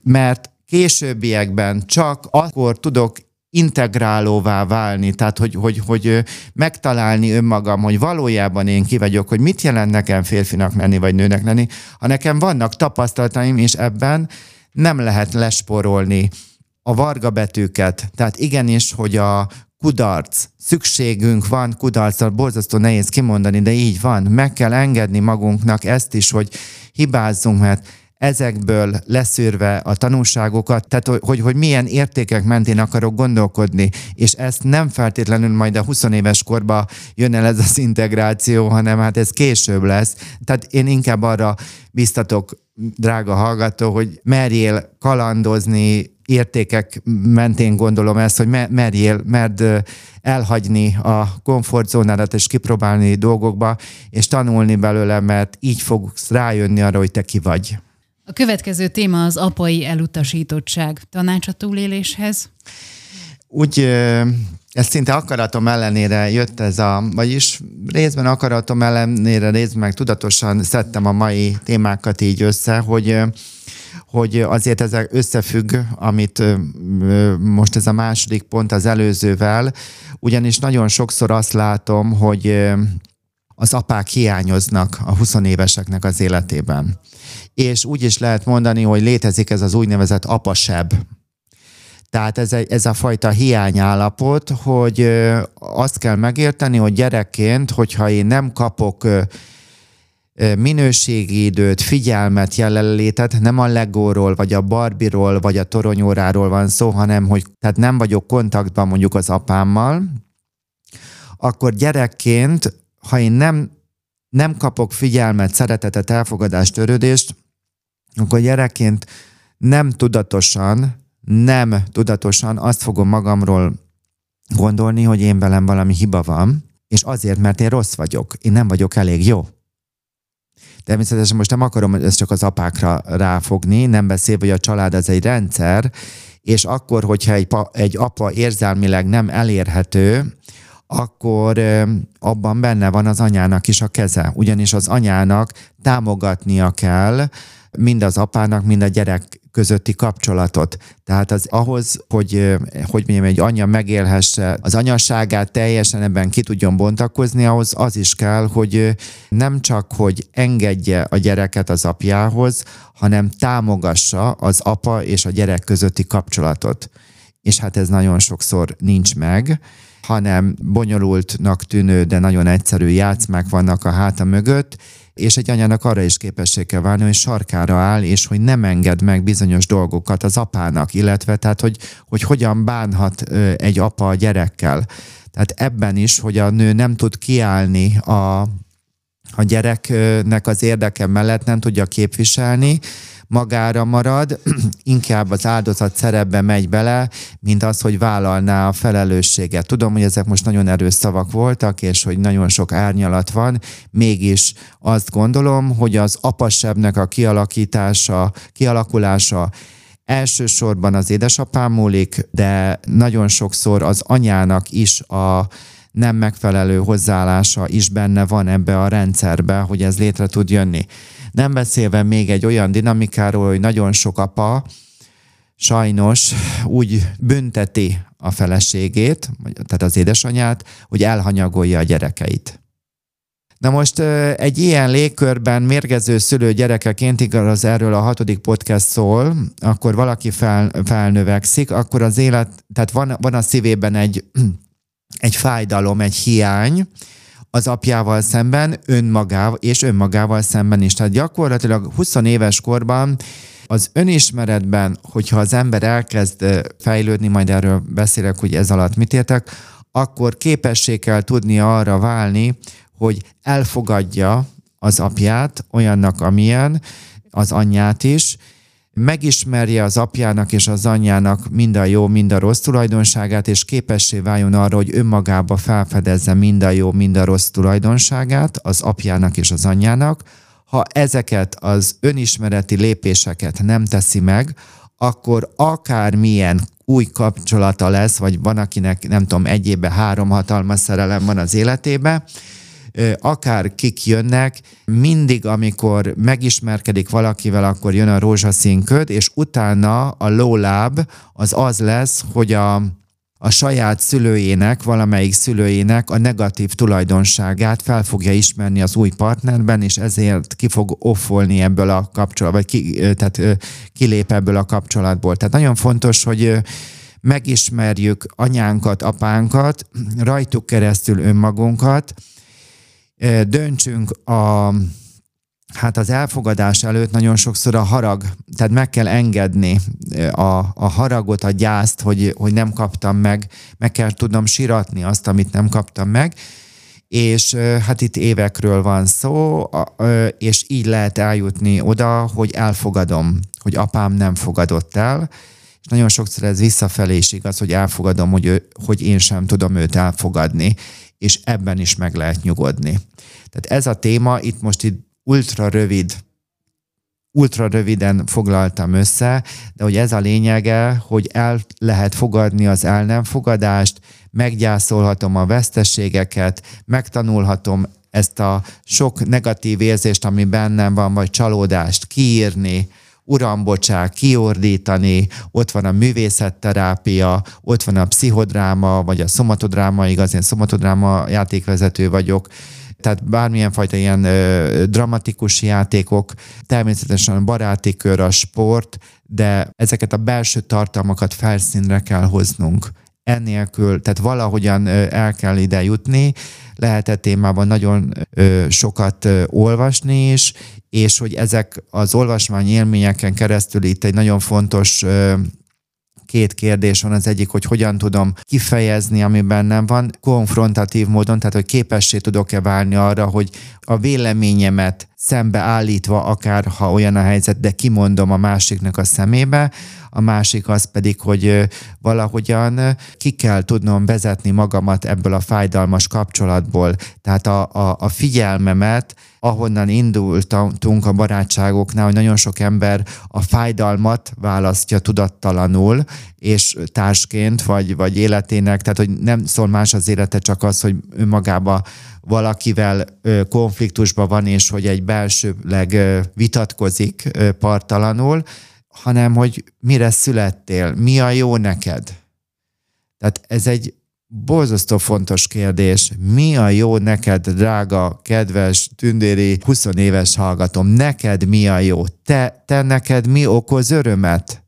Mert későbbiekben csak akkor tudok integrálóvá válni, tehát hogy megtalálni önmagam, hogy valójában én ki vagyok, hogy mit jelent nekem férfinak lenni, vagy nőnek lenni. Ha nekem vannak tapasztalataim, és ebben nem lehet lesporolni a varga betűket. Tehát igenis, hogy a kudarc, szükségünk van kudarcra, borzasztó nehéz kimondani, de így van. Meg kell engedni magunknak ezt is, hogy hibázzunk, mert ezekből leszűrve a tanulságokat, tehát hogy milyen értékek mentén akarok gondolkodni, és ezt nem feltétlenül majd a 20 éves korban jön el ez az integráció, hanem hát ez később lesz. Tehát én inkább arra biztatok, drága hallgató, hogy merjél kalandozni, értékek mentén gondolom ezt, hogy merd elhagyni a komfortzónádat, és kipróbálni dolgokba, és tanulni belőle, mert így fogsz rájönni arra, hogy te ki vagy. A következő téma az apai elutasítottság. Tanács a túléléshez? Úgy, ez szinte akaratom ellenére jött vagyis részben akaratom ellenére, részben meg tudatosan szedtem a mai témákat így össze, hogy azért ez összefügg, amit most ez a második pont az előzővel, ugyanis nagyon sokszor azt látom, hogy az apák hiányoznak a 20 éveseknek az életében. És úgy is lehet mondani, hogy létezik ez az úgynevezett apaseb. Tehát ez a fajta hiányállapot, hogy azt kell megérteni, hogy gyerekként, hogyha én nem kapok minőségi időt, figyelmet, jelenlétet, nem a Legóról, vagy a Barbiról, vagy a toronyóráról van szó, hanem hogy tehát nem vagyok kontaktban mondjuk az apámmal, akkor gyerekként, ha én nem kapok figyelmet, szeretetet, elfogadást, törődést, akkor gyerekként nem tudatosan azt fogom magamról gondolni, hogy én velem valami hiba van, és azért, mert én rossz vagyok, én nem vagyok elég jó. Természetesen most nem akarom ezt csak az apákra ráfogni, nem beszélve, hogy a család az egy rendszer, és akkor, hogyha egy apa érzelmileg nem elérhető, akkor abban benne van az anyának is a keze. Ugyanis az anyának támogatnia kell mind az apának, mind a gyerek közötti kapcsolatot. Tehát ahhoz, hogy mondjam, egy anya megélhesse az anyaságát, teljesen ebben ki tudjon bontakozni, ahhoz az is kell, hogy nem csak, hogy engedje a gyereket az apjához, hanem támogassa az apa és a gyerek közötti kapcsolatot. És hát ez nagyon sokszor nincs meg, hanem bonyolultnak tűnő, de nagyon egyszerű játszmák vannak a háta mögött, és egy anyának arra is képesség kell válni, hogy sarkára áll, és hogy nem enged meg bizonyos dolgokat az apának, illetve tehát, hogy hogyan bánhat egy apa a gyerekkel. Tehát ebben is, hogy a nő nem tud kiállni a gyereknek az érdeke mellett, nem tudja képviselni, magára marad, inkább az áldozat szerepbe megy bele, mint az, hogy vállalná a felelősséget. Tudom, hogy ezek most nagyon erős szavak voltak, és hogy nagyon sok árnyalat van, mégis azt gondolom, hogy az apasebbnek a kialakulása elsősorban az édesapám múlik, de nagyon sokszor az anyának is a nem megfelelő hozzáállása is benne van ebbe a rendszerbe, hogy ez létre tud jönni. Nem beszélve még egy olyan dinamikáról, hogy nagyon sok apa sajnos úgy bünteti a feleségét, tehát az édesanyját, hogy elhanyagolja a gyerekeit. Na most egy ilyen légkörben mérgező szülő gyerekeként, igaz, erről a 6. podcast szól, akkor valaki felnövekszik, akkor az élet, tehát van a szívében egy fájdalom, egy hiány, az apjával szemben, önmagával szemben is. Tehát gyakorlatilag 20 éves korban az önismeretben, hogyha az ember elkezd fejlődni, majd erről beszélek, hogy ez alatt mit értek, akkor képessé kell tudnia arra válni, hogy elfogadja az apját, olyannak, amilyen, az anyját is, megismerje az apjának és az anyjának mind a jó, mind a rossz tulajdonságát, és képessé váljon arra, hogy önmagába felfedezze mind a jó, mind a rossz tulajdonságát az apjának és az anyjának. Ha ezeket az önismereti lépéseket nem teszi meg, akkor akármilyen új kapcsolata lesz, vagy van, akinek nem tudom, 1 évben 3 hatalmas szerelem van az életében, akár kik jönnek, mindig, amikor megismerkedik valakivel, akkor jön a rózsaszín köd, és utána a lóláb az lesz, hogy a saját szülőjének, valamelyik szülőjének a negatív tulajdonságát fel fogja ismerni az új partnerben, és ezért ki fog offolni ebből a kapcsolatból, vagy kilép ebből a kapcsolatból. Tehát nagyon fontos, hogy megismerjük anyánkat, apánkat, rajtuk keresztül önmagunkat, döntsünk az elfogadás előtt nagyon sokszor a harag, tehát meg kell engedni a haragot, a gyászt, hogy nem kaptam meg kell tudnom síratni azt, amit nem kaptam meg, és hát itt évekről van szó, és így lehet eljutni oda, hogy elfogadom, hogy apám nem fogadott el, és nagyon sokszor ez visszafelé is igaz, hogy elfogadom, hogy én sem tudom őt elfogadni, és ebben is meg lehet nyugodni. Tehát ez a téma, itt most ultra röviden foglaltam össze, de hogy ez a lényege, hogy el lehet fogadni az el nem fogadást, meggyászolhatom a veszteségeket, megtanulhatom ezt a sok negatív érzést, ami bennem van, vagy csalódást kiírni, uram, bocsánat, kiordítani, ott van a művészetterápia, ott van a pszichodráma, vagy a szomatodráma, igaz, én szomatodráma játékvezető vagyok, tehát bármilyen fajta ilyen dramatikus játékok, természetesen a baráti kör, a sport, de ezeket a belső tartalmakat felszínre kell hoznunk. ennélkül, tehát valahogyan el kell ide jutni, lehetett témában nagyon sokat olvasni is, és hogy ezek az olvasmány élményeken keresztül itt egy nagyon fontos két kérdés van, az egyik, hogy hogyan tudom kifejezni, ami bennem van, konfrontatív módon, tehát hogy képessé tudok-e válni arra, hogy a véleményemet szembeállítva, akár ha olyan a helyzet, de kimondom a másiknak a szemébe, a másik az pedig, hogy valahogyan ki kell tudnom vezetni magamat ebből a fájdalmas kapcsolatból. Tehát a figyelmemet, ahonnan indultunk a barátságoknál, hogy nagyon sok ember a fájdalmat választja tudattalanul, és társként, vagy életének, tehát hogy nem szól más az élete, csak az, hogy önmagában valakivel konfliktusban van, és hogy egy belsőleg vitatkozik parttalanul, hanem hogy mire születtél, mi a jó neked. Tehát ez egy borzasztó fontos kérdés. Mi a jó neked, drága, kedves, tündéri, 20 éves hallgatom? Neked mi a jó? Te neked mi okoz örömet?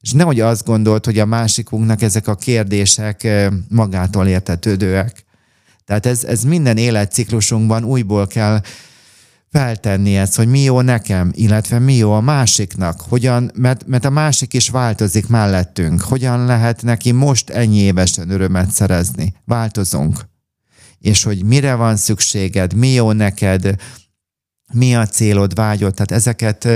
És nehogy azt gondolt, hogy a másikunknak ezek a kérdések magától értetődőek. Tehát ez minden életciklusunkban újból kell feltenni ezt, hogy mi jó nekem, illetve mi jó a másiknak, hogyan, mert a másik is változik mellettünk, hogyan lehet neki most ennyi évesen örömet szerezni. Változunk. És hogy mire van szükséged, mi jó neked, mi a célod, vágyod, tehát ezeket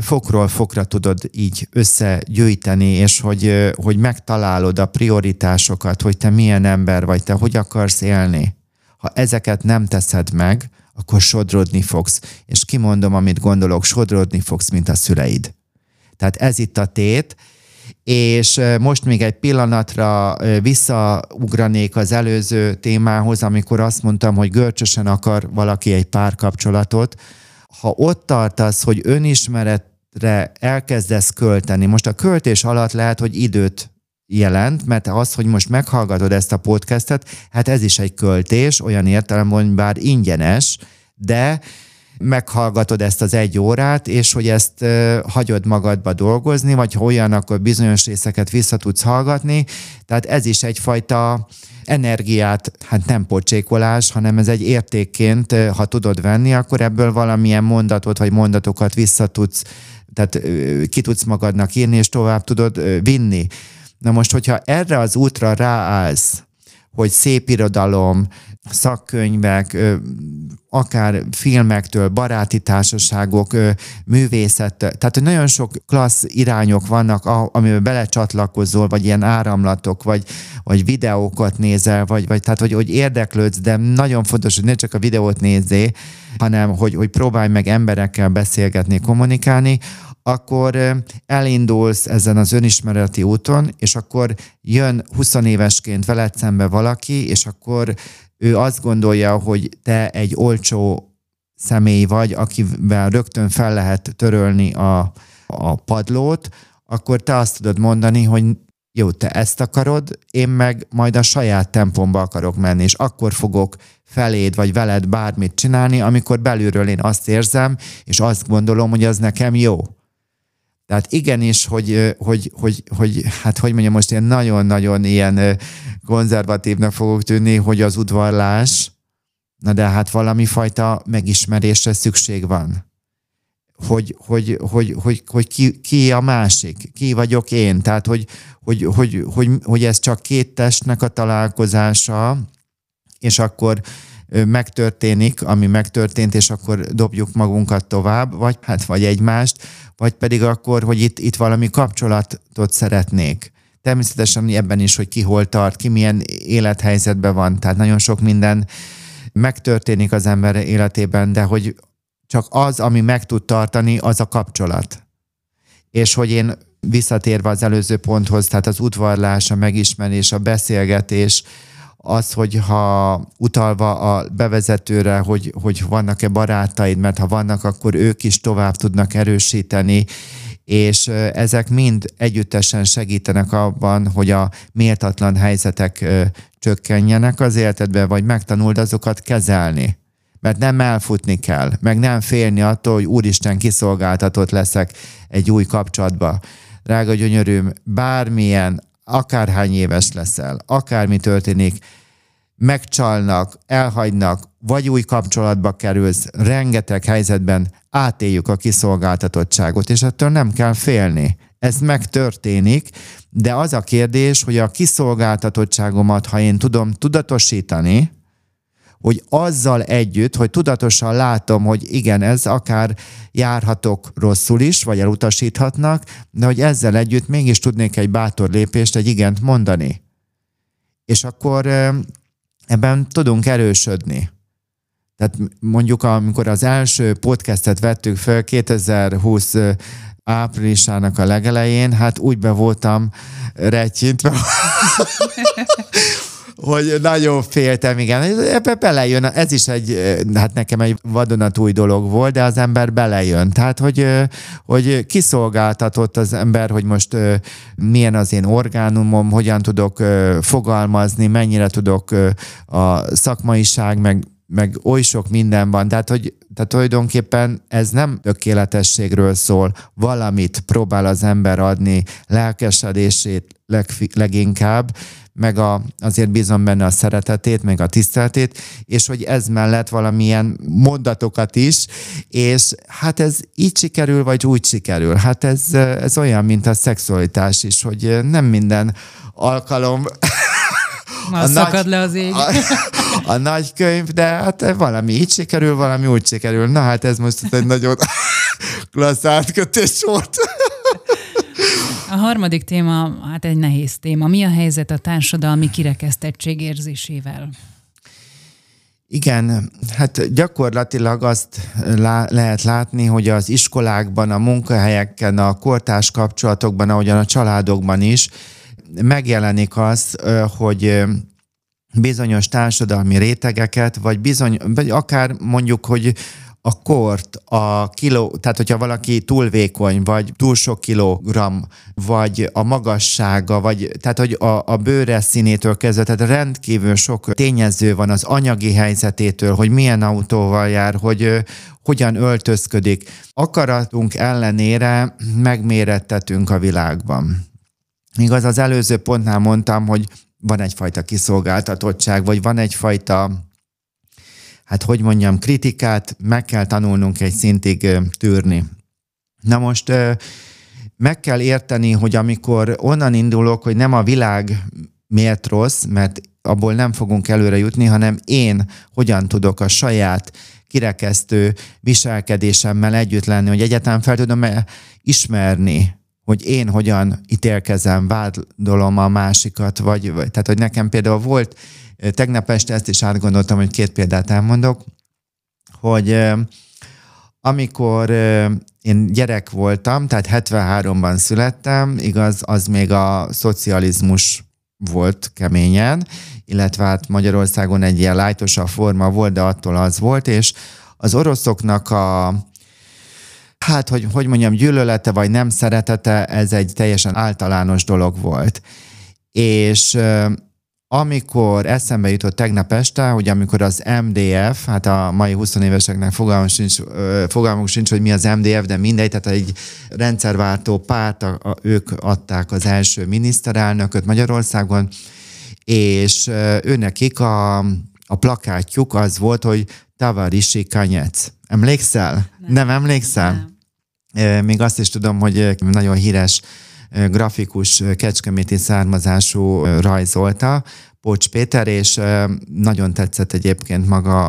fokról fokra tudod így összegyűjteni, és hogy megtalálod a prioritásokat, hogy te milyen ember vagy, te hogy akarsz élni. Ha ezeket nem teszed meg, akkor sodrodni fogsz. És kimondom, amit gondolok, sodrodni fogsz, mint a szüleid. Tehát ez itt a tét, és most még egy pillanatra visszaugranék az előző témához, amikor azt mondtam, hogy görcsösen akar valaki egy párkapcsolatot. Ha ott tartasz, hogy önismeretre elkezdesz költeni, most a költés alatt lehet, hogy időt jelent, mert az, hogy most meghallgatod ezt a podcastet, hát ez is egy költés, olyan értelemben, hogy bár ingyenes, de meghallgatod ezt az egy órát, és hogy ezt hagyod magadba dolgozni, vagy ha olyan, akkor bizonyos részeket vissza tudsz hallgatni, tehát ez is egyfajta energiát, hát nem pocsékolás, hanem ez egy értékként, ha tudod venni, akkor ebből valamilyen mondatot, vagy mondatokat vissza tudsz, tehát ki tudsz magadnak írni, és tovább tudod vinni. Na most, hogyha erre az útra ráállsz, hogy szép irodalom, szakkönyvek, akár filmektől, baráti társaságok, művészet, tehát nagyon sok klassz irányok vannak, amiben belecsatlakozol, vagy ilyen áramlatok, vagy videókat nézel, vagy tehát, hogy érdeklődsz, de nagyon fontos, hogy ne csak a videót nézzél, hanem hogy próbálj meg emberekkel beszélgetni, kommunikálni, akkor elindulsz ezen az önismereti úton, és akkor jön 20 évesként veled szembe valaki, és akkor ő azt gondolja, hogy te egy olcsó személy vagy, akivel rögtön fel lehet törölni a padlót, akkor te azt tudod mondani, hogy jó, te ezt akarod, én meg majd a saját tempomba akarok menni, és akkor fogok feléd vagy veled bármit csinálni, amikor belülről én azt érzem, és azt gondolom, hogy az nekem jó. Tehát igenis, hát hogy mondjam, most ilyen nagyon-nagyon ilyen konzervatívnak fogok tűnni, hogy az udvarlás, na de hát valami fajta megismerésre szükség van. Hogy ki a másik, ki vagyok én. Tehát, hogy ez csak két testnek a találkozása, és akkor megtörténik, ami megtörtént, és akkor dobjuk magunkat tovább, vagy egymást, vagy pedig akkor, hogy itt valami kapcsolatot szeretnék. Természetesen ebben is, hogy ki hol tart, ki milyen élethelyzetben van. Tehát nagyon sok minden megtörténik az ember életében, de hogy csak az, ami meg tud tartani, az a kapcsolat. És hogy én visszatérve az előző ponthoz, tehát az udvarlás, a megismerés, a beszélgetés, az, hogyha utalva a bevezetőre, hogy vannak-e barátaid, mert ha vannak, akkor ők is tovább tudnak erősíteni, és ezek mind együttesen segítenek abban, hogy a méltatlan helyzetek csökkenjenek az életedben, vagy megtanuld azokat kezelni. Mert nem elfutni kell, meg nem félni attól, hogy úristen, kiszolgáltatott leszek egy új kapcsolatba. Drága gyönyörűm, bármilyen akárhány éves leszel, akármi történik, megcsalnak, elhagynak, vagy új kapcsolatba kerülsz, rengeteg helyzetben átéljük a kiszolgáltatottságot, és ettől nem kell félni. Ez megtörténik, de az a kérdés, hogy a kiszolgáltatottságomat, ha én tudom tudatosítani, hogy azzal együtt, hogy tudatosan látom, hogy igen, ez akár járhatok rosszul is, vagy elutasíthatnak, de hogy ezzel együtt mégis tudnék egy bátor lépést, egy igent mondani. És akkor ebben tudunk erősödni. Tehát mondjuk, amikor az első podcastet vettük föl 2020 áprilisának a legelején, hát úgy be voltam rettyintve, hogy nagyon féltem, igen. Ebbe belejön, ez is egy, hát nekem egy vadonatúj dolog volt, de az ember belejön. Tehát, hogy kiszolgáltatott az ember, hogy most milyen az én orgánumom, hogyan tudok fogalmazni, mennyire tudok a szakmaiság, meg oly sok minden van. Tehát tulajdonképpen ez nem tökéletességről szól. Valamit próbál az ember adni, lelkesedését leginkább, meg azért bízom benne a szeretetét, meg a tiszteletét, és hogy ez mellett valamilyen mondatokat is, és hát ez így sikerül, vagy úgy sikerül. Hát ez olyan, mint a szexualitás is, hogy nem minden alkalom... A nagy könyv, de hát valami így sikerül, valami úgy sikerül. Na hát ez most egy nagyon klassz átkötés volt. A harmadik téma, hát egy nehéz téma. Mi a helyzet a társadalmi kirekesztettség érzésével? Igen, hát gyakorlatilag azt lehet látni, hogy az iskolákban, a munkahelyeken, a kortárs kapcsolatokban, ahogyan a családokban is megjelenik az, hogy bizonyos társadalmi rétegeket, vagy akár mondjuk, hogy a kort, a kiló, tehát hogyha valaki túl vékony, vagy túl sok kilogramm, vagy a magassága, vagy tehát hogy a bőre színétől kezdve, tehát rendkívül sok tényező van az anyagi helyzetétől, hogy milyen autóval jár, hogy hogyan öltözködik. Akaratunk ellenére megmérettetünk a világban. Igaz, az előző pontnál mondtam, hogy van egyfajta kiszolgáltatottság, vagy van egyfajta, hát hogy mondjam, kritikát, meg kell tanulnunk egy szintig tűrni. Na most meg kell érteni, hogy amikor onnan indulok, hogy nem a világ miért rossz, mert abból nem fogunk előre jutni, hanem én hogyan tudok a saját kirekesztő viselkedésemmel együtt lenni, hogy egyáltalán fel tudom ismerni, hogy én hogyan ítélkezem, vádolom a másikat, vagy tehát, hogy nekem például volt, tegnap este ezt is átgondoltam, hogy két példát elmondok, hogy amikor én gyerek voltam, tehát 73-ban születtem, igaz, az még a szocializmus volt keményen, illetve hát Magyarországon egy ilyen lájtosabb forma volt, de attól az volt, és az oroszoknak a hát, hogy mondjam, gyűlölete vagy nem szeretete, ez egy teljesen általános dolog volt. És amikor eszembe jutott tegnap este, hogy amikor az MDF, hát a mai 20 éveseknek fogalmuk sincs, hogy mi az MDF, de mindegy, tehát egy rendszerváltó párt, ők adták az első miniszterelnököt Magyarországon, és őnekik a plakátjuk az volt, hogy Tavarisi Kanyec. Emlékszel? Nem emlékszel? Nem. Még azt is tudom, hogy nagyon híres grafikus, kecskeméti származású rajzolta, Pocs Péter, és nagyon tetszett egyébként maga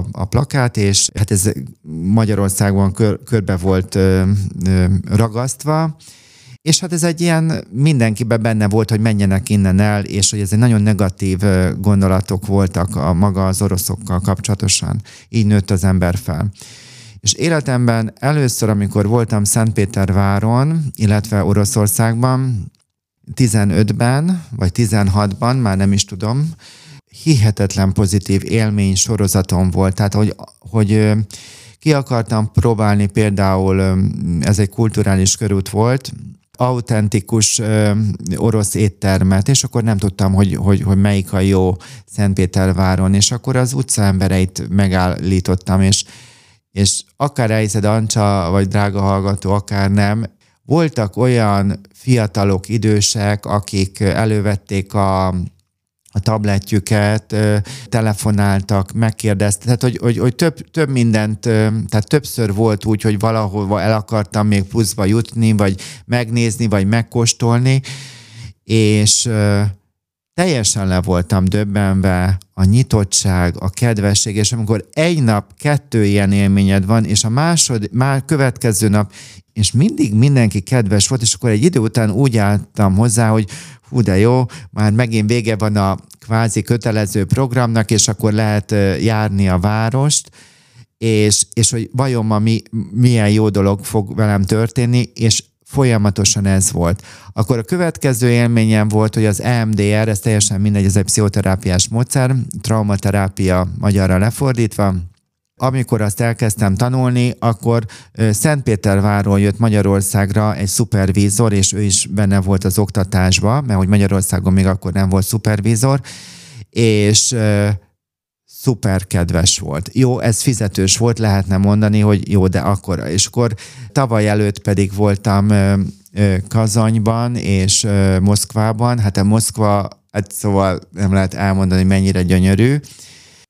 a plakát, és hát ez Magyarországon körbe volt ragasztva, és hát ez egy ilyen, mindenkiben benne volt, hogy menjenek innen el, és hogy ez egy nagyon negatív gondolatok voltak maga az oroszokkal kapcsolatosan. Így nőtt az ember fel. És életemben először, amikor voltam Szentpéterváron, illetve Oroszországban, 15-ben, vagy 16-ban, már nem is tudom, hihetetlen pozitív élmény sorozatom volt. Tehát, hogy ki akartam próbálni például, ez egy kulturális körút volt, autentikus orosz éttermet, és akkor nem tudtam, hogy melyik a jó Szentpéterváron, és akkor az utcaembereit megállítottam, és akár elhiszed, Ancsa, vagy drága hallgató, akár nem, Voltak olyan fiatalok, idősek, akik elővették a tabletjüket, telefonáltak, megkérdeztek, tehát hogy több mindent, tehát többször volt úgy, hogy valahol el akartam még pluszba jutni, vagy megnézni, vagy megkóstolni, és teljesen le voltam döbbenve, a nyitottság, a kedvesség, és amikor egy nap 2 ilyen élményed van, és a következő nap, és mindig mindenki kedves volt, és akkor egy idő után úgy álltam hozzá, hogy hú, de jó, már megint vége van a kvázi kötelező programnak, és akkor lehet járni a várost, és hogy vajon ma milyen jó dolog fog velem történni, és folyamatosan ez volt. Akkor a következő élményem volt, hogy az EMDR, ez teljesen mindegy, ez egy pszichoterápiás módszer, traumaterápia magyarra lefordítva. Amikor azt elkezdtem tanulni, akkor Szentpétervárról jött Magyarországra egy szupervízor, és ő is benne volt az oktatásba, mert hogy Magyarországon még akkor nem volt szupervízor, és szuper kedves volt. Jó, ez fizetős volt, lehetne mondani, hogy jó, de akkor. És akkor tavaly előtt pedig voltam Kazanyban és Moszkvában. Hát a Moszkva, hát szóval nem lehet elmondani, mennyire gyönyörű.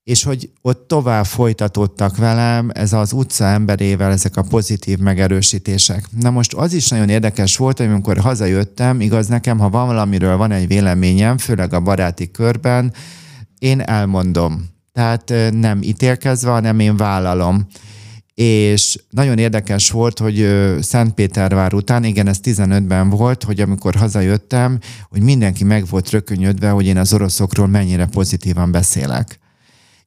És hogy ott tovább folytatódtak velem ez az utca emberével, ezek a pozitív megerősítések. Na most az is nagyon érdekes volt, hogy amikor hazajöttem, igaz nekem, ha van valamiről van egy véleményem, főleg a baráti körben, én elmondom. Tehát nem ítélkezve, hanem én vállalom. És nagyon érdekes volt, hogy Szentpétervár után, igen, ez 15-ben volt, hogy amikor hazajöttem, hogy mindenki meg volt rökönyödve, hogy én az oroszokról mennyire pozitívan beszélek.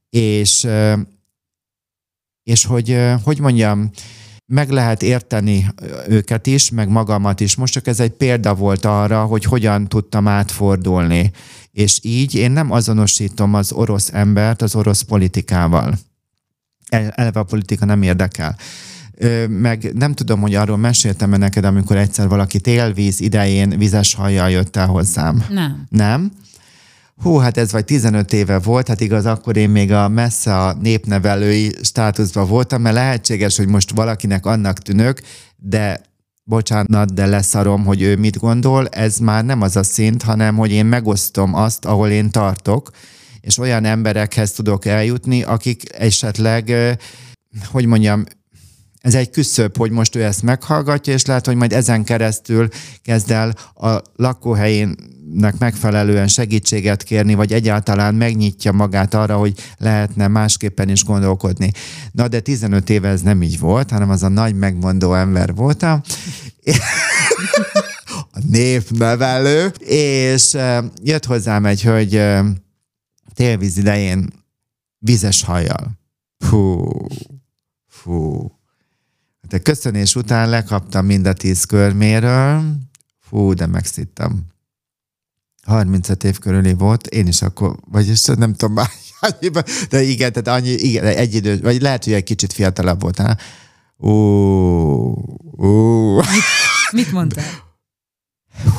És hogy mondjam, meg lehet érteni őket is, meg magamat is. Most csak ez egy példa volt arra, hogy hogyan tudtam átfordulni. És így én nem azonosítom az orosz embert az orosz politikával. Eleve a politika nem érdekel. Meg nem tudom, hogy arról meséltem-e neked, amikor egyszer valaki télvíz idején vizes hajjal jött el hozzám. Nem. Nem? Hú, hát ez vagy 15 éve volt, hát igaz, akkor én még a messze a népnevelői státuszban voltam, mert lehetséges, hogy most valakinek annak tűnök, de bocsánat, de leszarom, hogy ő mit gondol, ez már nem az a szint, hanem hogy én megosztom azt, ahol én tartok, és olyan emberekhez tudok eljutni, akik esetleg, hogy mondjam, ez egy küszöb, hogy most ő ezt meghallgatja, és lehet, hogy majd ezen keresztül kezd el a lakóhelyének megfelelően segítséget kérni, vagy egyáltalán megnyitja magát arra, hogy lehetne másképpen is gondolkodni. Na, de 15 éve ez nem így volt, hanem az a nagy megmondó ember voltam. A népnevelő. És jött hozzám egy hölgy télvíz idején vizes hajjal. Hú. De köszönés után lekaptam mind a 10 körméről. Fú, de megszittem. 35 év körüli volt, én is akkor, vagyis nem tudom már, de igen, tehát annyi, igen, egy idő, vagy lehet, hogy egy kicsit fiatalabb volt. Mit mondtál?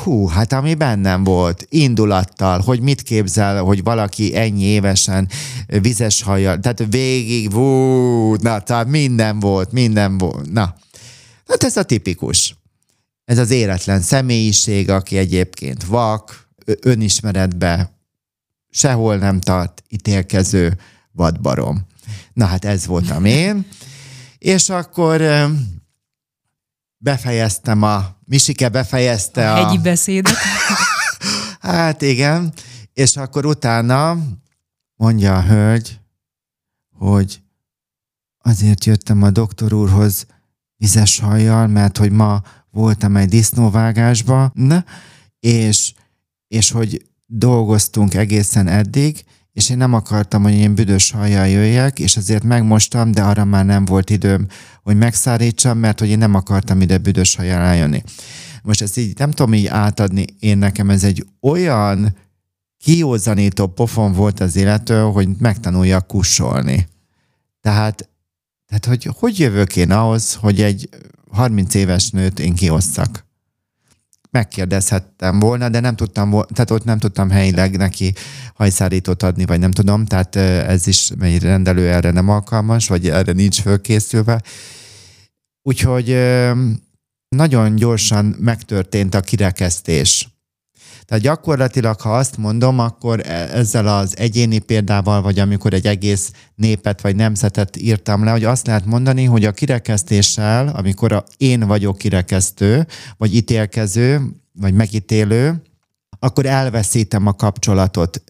Hú, hát ami bennem volt, indulattal, hogy mit képzel, hogy valaki ennyi évesen vizes hajjal, tehát végig, na, tehát minden volt, na. Hát ez a tipikus. Ez az éretlen személyiség, aki egyébként vak, önismeretbe sehol nem tart, ítélkező, vadbarom. Na hát ez voltam én, és akkor... Misike befejezte a hegyi beszédet. Hát igen, és akkor utána mondja a hölgy, hogy azért jöttem a doktor úrhoz vizes hajjal, mert hogy ma voltam egy disznóvágásban, és hogy dolgoztunk egészen eddig, és én nem akartam, hogy én büdös hajjal jöjjek, és ezért megmostam, de arra már nem volt időm, hogy megszárítsam, mert hogy én nem akartam ide büdös hajjal eljönni. Most ezt így nem tudom így átadni, nekem ez egy olyan kiózanító pofon volt az életől, hogy megtanuljak kussolni. Tehát hogy jövök én ahhoz, hogy egy 30 éves nőt én kiosszak? Megkérdezhettem volna, de nem tudtam, tehát ott nem tudtam helyileg neki hajszárítót adni, vagy nem tudom, tehát ez is egy rendelő erre nem alkalmas, vagy erre nincs fölkészülve. Úgyhogy nagyon gyorsan megtörtént a kirekesztés. Tehát gyakorlatilag, ha azt mondom, akkor ezzel az egyéni példával, vagy amikor egy egész népet vagy nemzetet írtam le, hogy azt lehet mondani, hogy a kirekesztéssel, amikor én vagyok kirekesztő, vagy ítélkező, vagy megítélő, akkor elveszítem a kapcsolatot.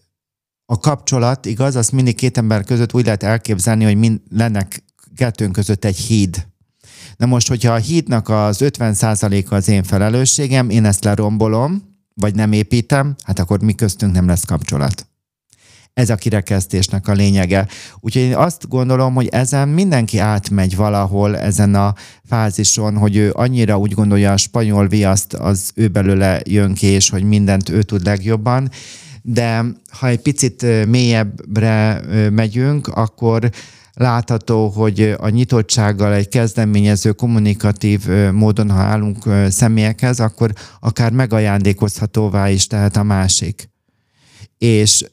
A kapcsolat, igaz, azt mindig két ember között úgy lehet elképzelni, hogy lenne kettőnk között egy híd. Na most, hogyha a hídnak az 50%-a az én felelősségem, én ezt lerombolom, vagy nem építem, hát akkor mi köztünk nem lesz kapcsolat. Ez a kirekesztésnek a lényege. Úgyhogy én azt gondolom, hogy ezen mindenki átmegy valahol ezen a fázison, hogy ő annyira úgy gondolja a spanyol viaszt, az ő belőle jön ki, és hogy mindent ő tud legjobban. De ha egy picit mélyebbre megyünk, akkor látható, hogy a nyitottsággal egy kezdeményező, kommunikatív módon, ha állunk személyekhez, akkor akár megajándékozhatóvá is tehet a másik. És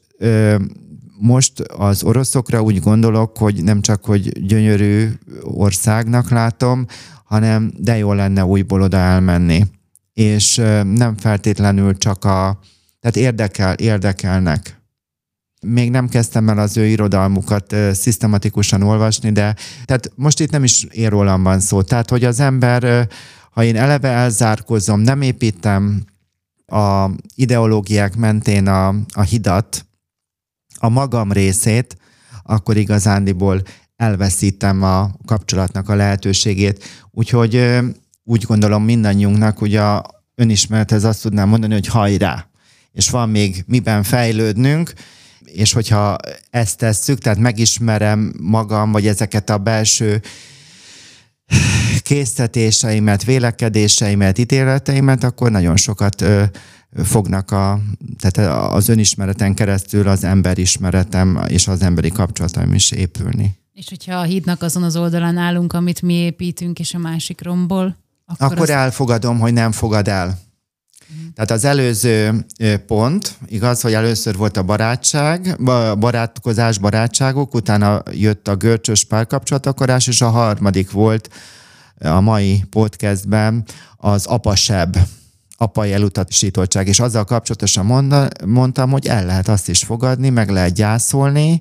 most az oroszokra úgy gondolok, hogy nem csak, hogy gyönyörű országnak látom, hanem de jó lenne újból oda elmenni. És nem feltétlenül csak tehát érdekelnek. Még nem kezdtem el az ő irodalmukat szisztematikusan olvasni, de tehát most itt nem is én rólam van szó. Tehát, hogy az ember, ha én eleve elzárkozom, nem építem a ideológiák mentén a hidat, a magam részét, akkor igazándiból elveszítem a kapcsolatnak a lehetőségét. Úgyhogy úgy gondolom mindannyiunknak, ugye a önismerethez azt tudnám mondani, hogy hajrá! És van még miben fejlődnünk, és hogyha ezt tesszük, tehát megismerem magam, vagy ezeket a belső késztetéseimet, vélekedéseimet, ítéleteimet, akkor nagyon sokat fognak tehát az önismereten keresztül az emberismeretem és az emberi kapcsolataim is épülni. És hogyha a hídnak azon az oldalán állunk, amit mi építünk, és a másik rombol? Akkor elfogadom, hogy nem fogad el. Tehát az előző pont, igaz, hogy először volt a barátkozás, barátságok, utána jött a görcsös párkapcsolatakarás, és a harmadik volt a mai podcastben az apasebb, apai elutasítottság. És azzal kapcsolatosan mondtam, hogy el lehet azt is fogadni, meg lehet gyászolni,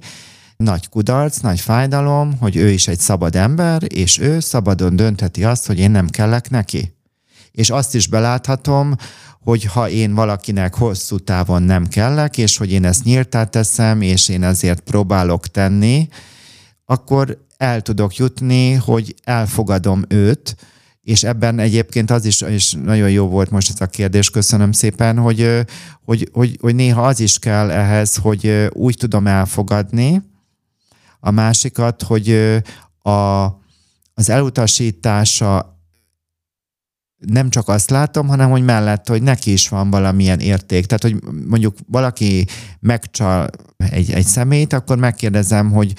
nagy kudarc, nagy fájdalom, hogy ő is egy szabad ember, és ő szabadon döntheti azt, hogy én nem kellek neki. És azt is beláthatom, hogy ha én valakinek hosszú távon nem kellek, és hogy én ezt nyíltá teszem, és én ezért próbálok tenni, akkor el tudok jutni, hogy elfogadom őt, és ebben egyébként az is, és nagyon jó volt most ez a kérdés, köszönöm szépen, hogy néha az is kell ehhez, hogy úgy tudom elfogadni a másikat, hogy az elutasítása nem csak azt látom, hanem hogy mellett, hogy neki is van valamilyen érték. Tehát, hogy mondjuk valaki megcsal egy személyt, akkor megkérdezem, hogy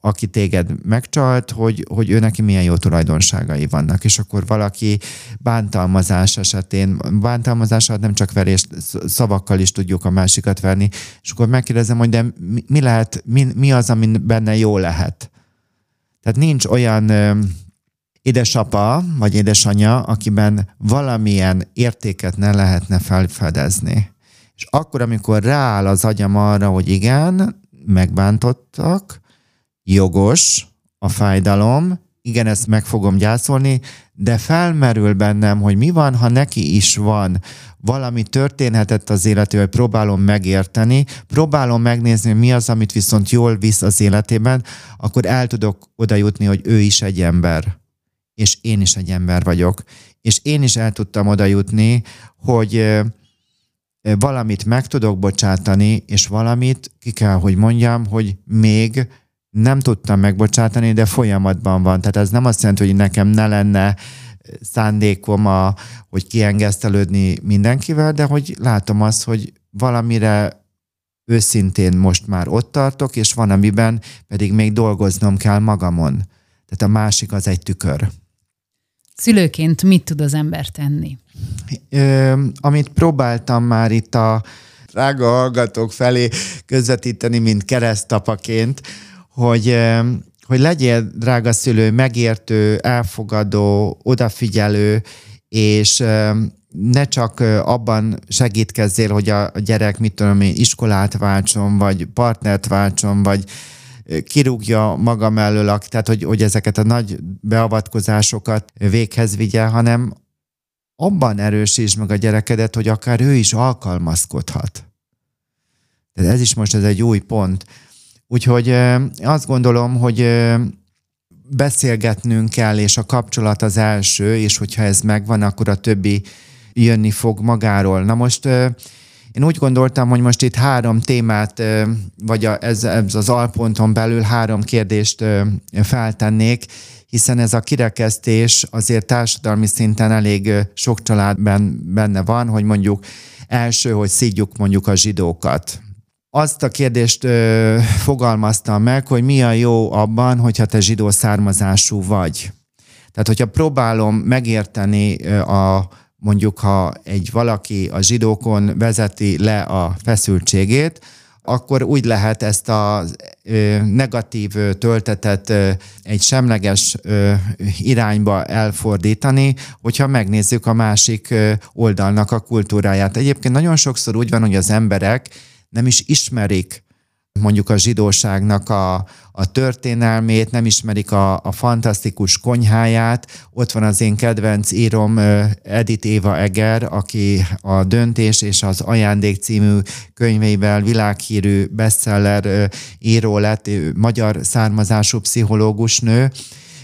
aki téged megcsalt, hogy ő neki milyen jó tulajdonságai vannak. És akkor valaki bántalmazás alatt nem csak verést, szavakkal is tudjuk a másikat verni. És akkor megkérdezem, hogy de mi lehet, mi az, amin benne jó lehet? Tehát nincs olyan édesapa vagy édesanya, akiben valamilyen értéket ne lehetne felfedezni. És akkor, amikor rááll az agyam arra, hogy igen, megbántottak, jogos a fájdalom, igen, ezt meg fogom gyászolni, de felmerül bennem, hogy mi van, ha neki is van. Valami történhetett az életében, próbálom megérteni, próbálom megnézni, mi az, amit viszont jól visz az életében, akkor el tudok oda jutni, hogy ő is egy ember. És én is egy ember vagyok. És én is el tudtam oda jutni, hogy valamit meg tudok bocsátani, és valamit ki kell, hogy mondjam, hogy még nem tudtam megbocsátani, de folyamatban van. Tehát ez nem azt jelenti, hogy nekem ne lenne szándékom, hogy kiengesztelődni mindenkivel, de hogy látom azt, hogy valamire őszintén most már ott tartok, és van, amiben pedig még dolgoznom kell magamon. Tehát a másik az egy tükör. Szülőként mit tud az ember tenni? Amit próbáltam már itt a drága hallgatók felé közvetíteni, mint keresztapaként, hogy legyél, drága szülő, megértő, elfogadó, odafigyelő, és ne csak abban segítkezzél, hogy a gyerek, mit tudom én, iskolát váltson, vagy partnert váltson, vagy kirúgja maga mellől, tehát hogy ezeket a nagy beavatkozásokat véghez vigye, hanem abban erősítsd meg a gyerekedet, hogy akár ő is alkalmazkodhat. Tehát ez is most ez egy új pont. Úgyhogy azt gondolom, hogy beszélgetnünk kell, és a kapcsolat az első, és hogyha ez megvan, akkor a többi jönni fog magáról. Na most én úgy gondoltam, hogy most itt három témát, vagy ez az alponton belül három kérdést feltennék, hiszen ez a kirekesztés azért társadalmi szinten elég sok családban benne van, hogy mondjuk első, hogy szidjuk mondjuk a zsidókat. Azt a kérdést fogalmaztam meg, hogy mi a jó abban, hogyha te zsidó származású vagy. Tehát, hogyha próbálom megérteni mondjuk, ha valaki a zsidókon vezeti le a feszültségét, akkor úgy lehet ezt a negatív töltetet egy semleges irányba elfordítani, hogyha megnézzük a másik oldalnak a kultúráját. Egyébként nagyon sokszor úgy van, hogy az emberek nem is ismerik mondjuk a zsidóságnak a történelmét, nem ismerik a fantasztikus konyháját. Ott van az én kedvenc írom, Edith Éva Eger, aki a Döntés és az Ajándék című könyveivel világhírű bestseller író lett, magyar származású pszichológus nő.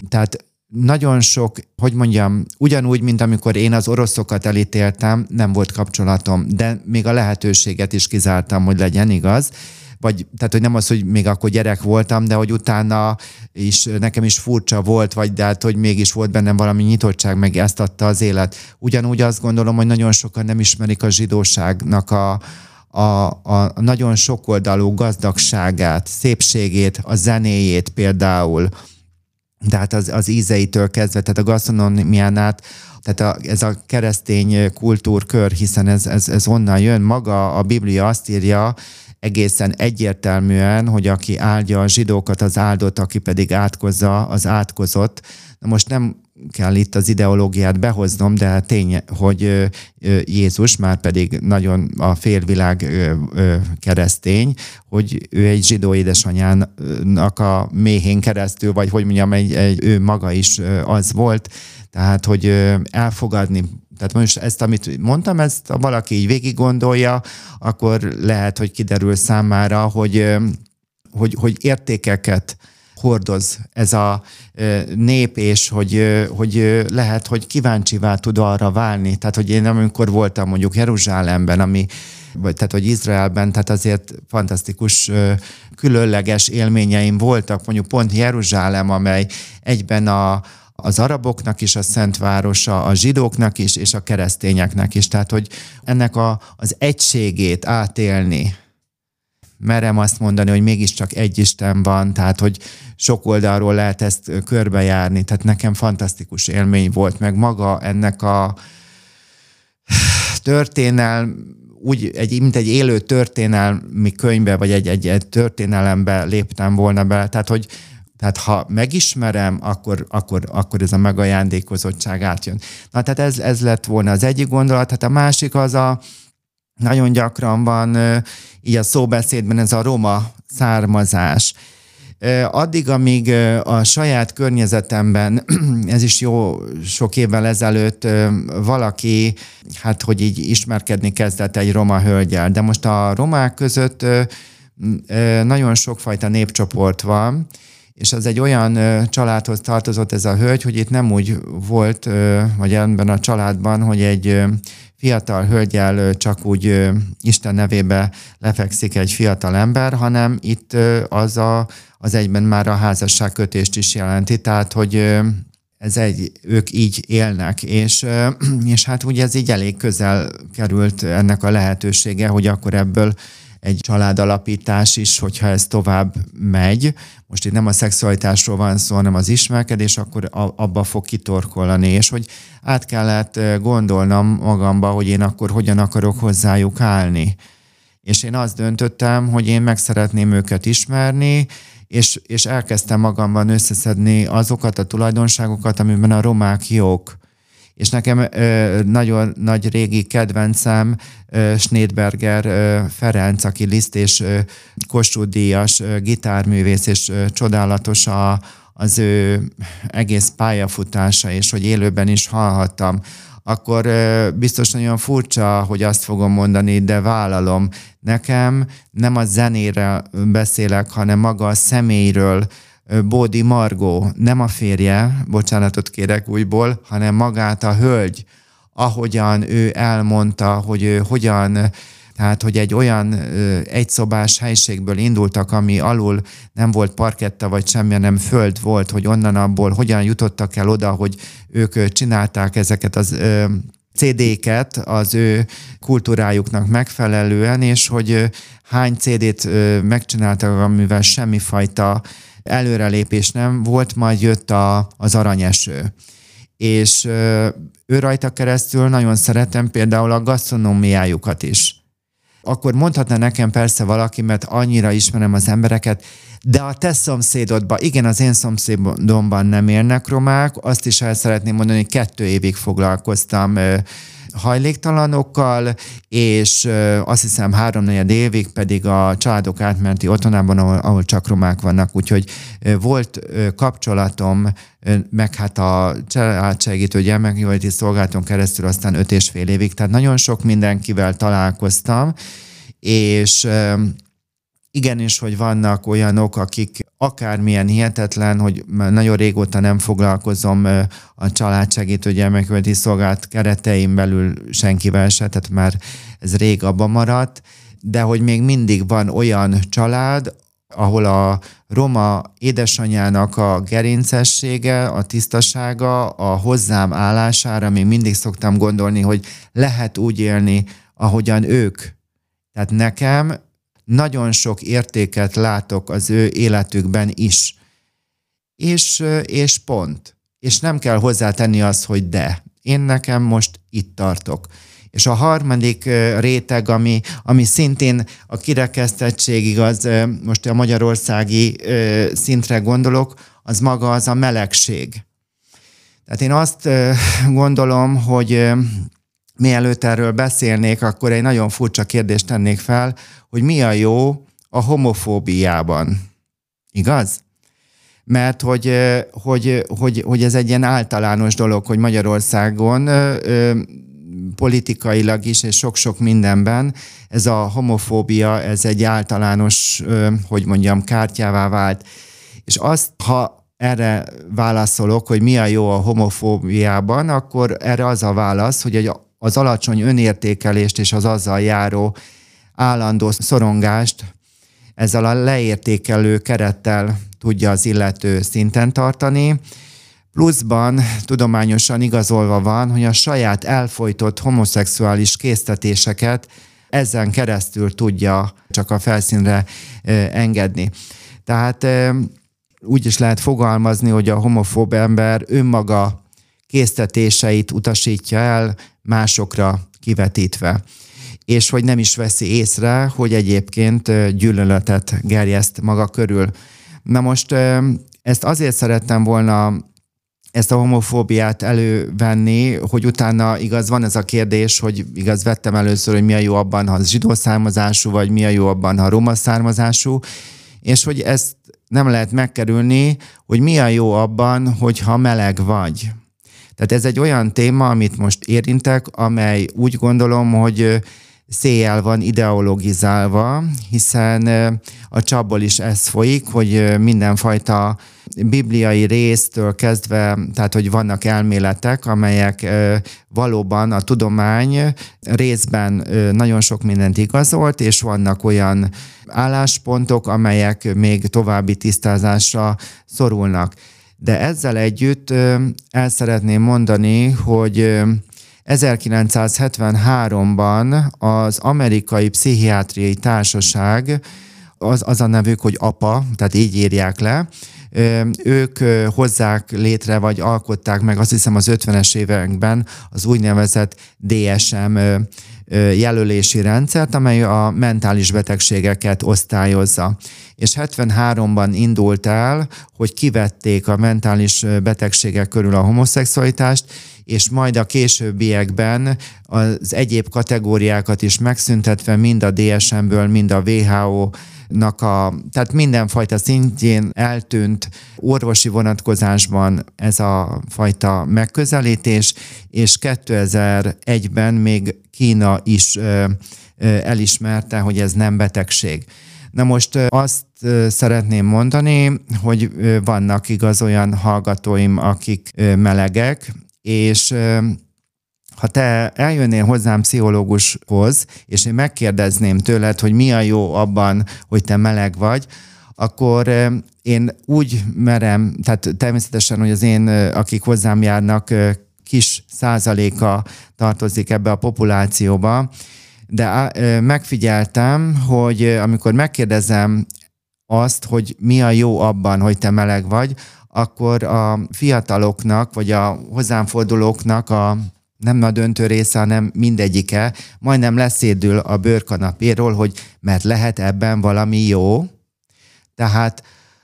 Tehát nagyon sok, hogy mondjam, ugyanúgy, mint amikor én az oroszokat elítéltem, nem volt kapcsolatom, de még a lehetőséget is kizártam, hogy legyen igaz. Vagy, tehát, hogy nem az, hogy még akkor gyerek voltam, de hogy utána is nekem is furcsa volt, vagy de hát, hogy mégis volt bennem valami nyitottság, meg ezt adta az élet. Ugyanúgy azt gondolom, hogy nagyon sokan nem ismerik a zsidóságnak a nagyon sokoldalú gazdagságát, szépségét, a zenéjét például. Tehát az ízeitől kezdve, tehát a gasztronómián át, tehát ez a keresztény kultúrkör, hiszen ez onnan jön. Maga a Biblia azt írja egészen egyértelműen, hogy aki áldja a zsidókat, az áldott, aki pedig átkozza, az átkozott. Na most nem kell itt az ideológiát behoznom, de tény, hogy Jézus már pedig nagyon a félvilág keresztény, hogy ő egy zsidó édesanyának a méhén keresztül, vagy hogy mondjam, ő maga is az volt, tehát hogy elfogadni. Tehát most ezt, amit mondtam, ezt ha valaki így végig gondolja, akkor lehet, hogy kiderül számára, hogy értékeket hordoz ez a nép, és hogy lehet, hogy kíváncsivá tud arra válni. Tehát, hogy én amikor voltam mondjuk Jeruzsálemben, tehát, hogy Izraelben, tehát azért fantasztikus, különleges élményeim voltak. Mondjuk pont Jeruzsálem, amely egyben az araboknak is a szent városa, a zsidóknak is, és a keresztényeknek is. Tehát, hogy ennek az egységét átélni. Merem azt mondani, hogy mégiscsak egy Isten van, tehát, hogy sok oldalról lehet ezt körbejárni. Tehát nekem fantasztikus élmény volt, meg maga ennek a mint egy élő történelmi könyvbe, vagy egy történelembe léptem volna bele. Tehát ha megismerem, akkor ez a megajándékozottság átjön. Na, tehát ez lett volna az egyik gondolat. Tehát a másik az nagyon gyakran van így a szóbeszédben ez a roma származás. Addig, amíg a saját környezetemben, ez is jó sok évvel ezelőtt valaki, hát hogy így ismerkedni kezdett egy roma hölgyel. De most a romák között nagyon sokfajta népcsoport van, és az egy olyan családhoz tartozott ez a hölgy, hogy itt nem úgy volt, vagy ebben a családban, hogy egy fiatal hölgyel csak úgy Isten nevébe lefekszik egy fiatal ember, hanem itt az egyben már a házasságkötést is jelenti, tehát hogy ők így élnek, és hát ugye ez így elég közel került ennek a lehetősége, hogy akkor ebből egy családalapítás is, hogyha ez tovább megy, most itt nem a szexualitásról van szó, hanem az ismerkedés, akkor abba fog kitorkolani, és hogy át kellett gondolnom magamba, hogy én akkor hogyan akarok hozzájuk állni. És én azt döntöttem, hogy én meg szeretném őket ismerni, és elkezdtem magamban összeszedni azokat a tulajdonságokat, amiben a romák jók. és nekem nagyon nagy régi kedvencem Snedberger Ferenc, aki Liszt és Kossuth díjas gitárművész, és csodálatos az ő egész pályafutása, és hogy élőben is hallhattam, akkor biztos nagyon furcsa, hogy azt fogom mondani, de vállalom. Nekem nem a zenére beszélek, hanem maga a személyről. Bódi Margó, nem a férje, bocsánatot kérek újból, hanem magát a hölgy, ahogyan ő elmondta, hogy ő hogyan, tehát hogy egy olyan egyszobás helyiségből indultak, ami alul nem volt parketta vagy semmi, hanem föld volt, hogy onnan abból hogyan jutottak el oda, hogy ők csinálták ezeket az CD-ket az ő kultúrájuknak megfelelően, és hogy hány CD-t megcsináltak, amivel semmifajta előrelépés nem volt, majd jött az aranyeső. És ő rajta keresztül nagyon szeretem például a gasztronómiájukat is. Akkor mondhatna nekem persze valaki, mert annyira ismerem az embereket, de a te szomszédodban, igen, az én szomszédomban nem élnek romák, azt is el szeretném mondani, hogy 2 évig foglalkoztam hajléktalanokkal, és azt hiszem 3-4 évig pedig a családok átmenti otthonában, ahol csak romák vannak, úgyhogy volt kapcsolatom, meg hát a családsegítő gyermekjóléti szolgálaton keresztül aztán 5,5 évig, tehát nagyon sok mindenkivel találkoztam, és igenis, hogy vannak olyanok, akik akármilyen hihetetlen, hogy nagyon régóta nem foglalkozom a családsegítő gyermekjóléti szolgálat keretein belül senkivel se, tehát már ez rég abba maradt, de hogy még mindig van olyan család, ahol a roma édesanyjának a gerincessége, a tisztasága, a hozzám állására még mindig szoktam gondolni, hogy lehet úgy élni, ahogyan ők. Tehát nekem nagyon sok értéket látok az ő életükben is. És pont. És nem kell hozzátenni azt, hogy de. Én nekem most itt tartok. És a harmadik réteg, ami szintén a kirekesztettségig, az most a magyarországi szintre gondolok, az maga az a melegség. Tehát én azt gondolom, hogy mielőtt erről beszélnék, akkor egy nagyon furcsa kérdést tennék fel, hogy mi a jó a homofóbiában. Igaz? Mert hogy ez egy ilyen általános dolog, hogy Magyarországon politikailag is, és sok-sok mindenben ez a homofóbia, ez egy általános, hogy mondjam, kártyává vált. És azt, ha erre válaszolok, hogy mi a jó a homofóbiában, akkor erre az a válasz, hogy az alacsony önértékelést és az azzal járó állandó szorongást ezzel a leértékelő kerettel tudja az illető szinten tartani. Pluszban tudományosan igazolva van, hogy a saját elfojtott homoszexuális késztetéseket ezen keresztül tudja csak a felszínre engedni. Tehát úgy is lehet fogalmazni, hogy a homofób ember önmaga késztetéseit utasítja el másokra kivetítve, és hogy nem is veszi észre, hogy egyébként gyűlöletet gerjeszt maga körül. Na most ezt azért szerettem volna ezt a homofóbiát elővenni, hogy utána igaz van ez a kérdés, hogy igaz vettem először, hogy mi a jó abban, ha zsidó származású, vagy mi a jó abban, ha roma származású, és hogy ezt nem lehet megkerülni, hogy mi a jó abban, hogyha meleg vagy. Tehát ez egy olyan téma, amit most érintek, amely úgy gondolom, hogy széjjel van ideologizálva, hiszen a csapból is ez folyik, hogy mindenfajta bibliai résztől kezdve, tehát hogy vannak elméletek, amelyek valóban a tudomány részben nagyon sok mindent igazolt, és vannak olyan álláspontok, amelyek még további tisztázásra szorulnak. De ezzel együtt el szeretném mondani, hogy 1973-ban az Amerikai Pszichiátriai Társaság, az a nevük, hogy APA, tehát így írják le, ők hozzák létre, vagy alkották meg azt hiszem az 50-es években az úgynevezett DSM jelölési rendszert, amely a mentális betegségeket osztályozza. És 73-ban indult el, hogy kivették a mentális betegségek körül a homoszexualitást, és majd a későbbiekben az egyéb kategóriákat is megszüntetve mind a DSM-ből, mind a WHO-nak tehát mindenfajta szintjén eltűnt orvosi vonatkozásban ez a fajta megközelítés, és 2001-ben még Kína is elismerte, hogy ez nem betegség. Na most azt szeretném mondani, hogy vannak igaz olyan hallgatóim, akik melegek, és ha te eljönnél hozzám pszichológushoz, és én megkérdezném tőled, hogy mi a jó abban, hogy te meleg vagy, akkor én úgy merem, tehát természetesen, hogy az én, akik hozzám járnak, kis százaléka tartozik ebbe a populációba, de megfigyeltem, hogy amikor megkérdezem azt, hogy mi a jó abban, hogy te meleg vagy, akkor a fiataloknak, vagy a hozzámfordulóknak nem a döntő része, hanem mindegyike majdnem leszédül a bőrkanapéról, hogy mert lehet ebben valami jó. Tehát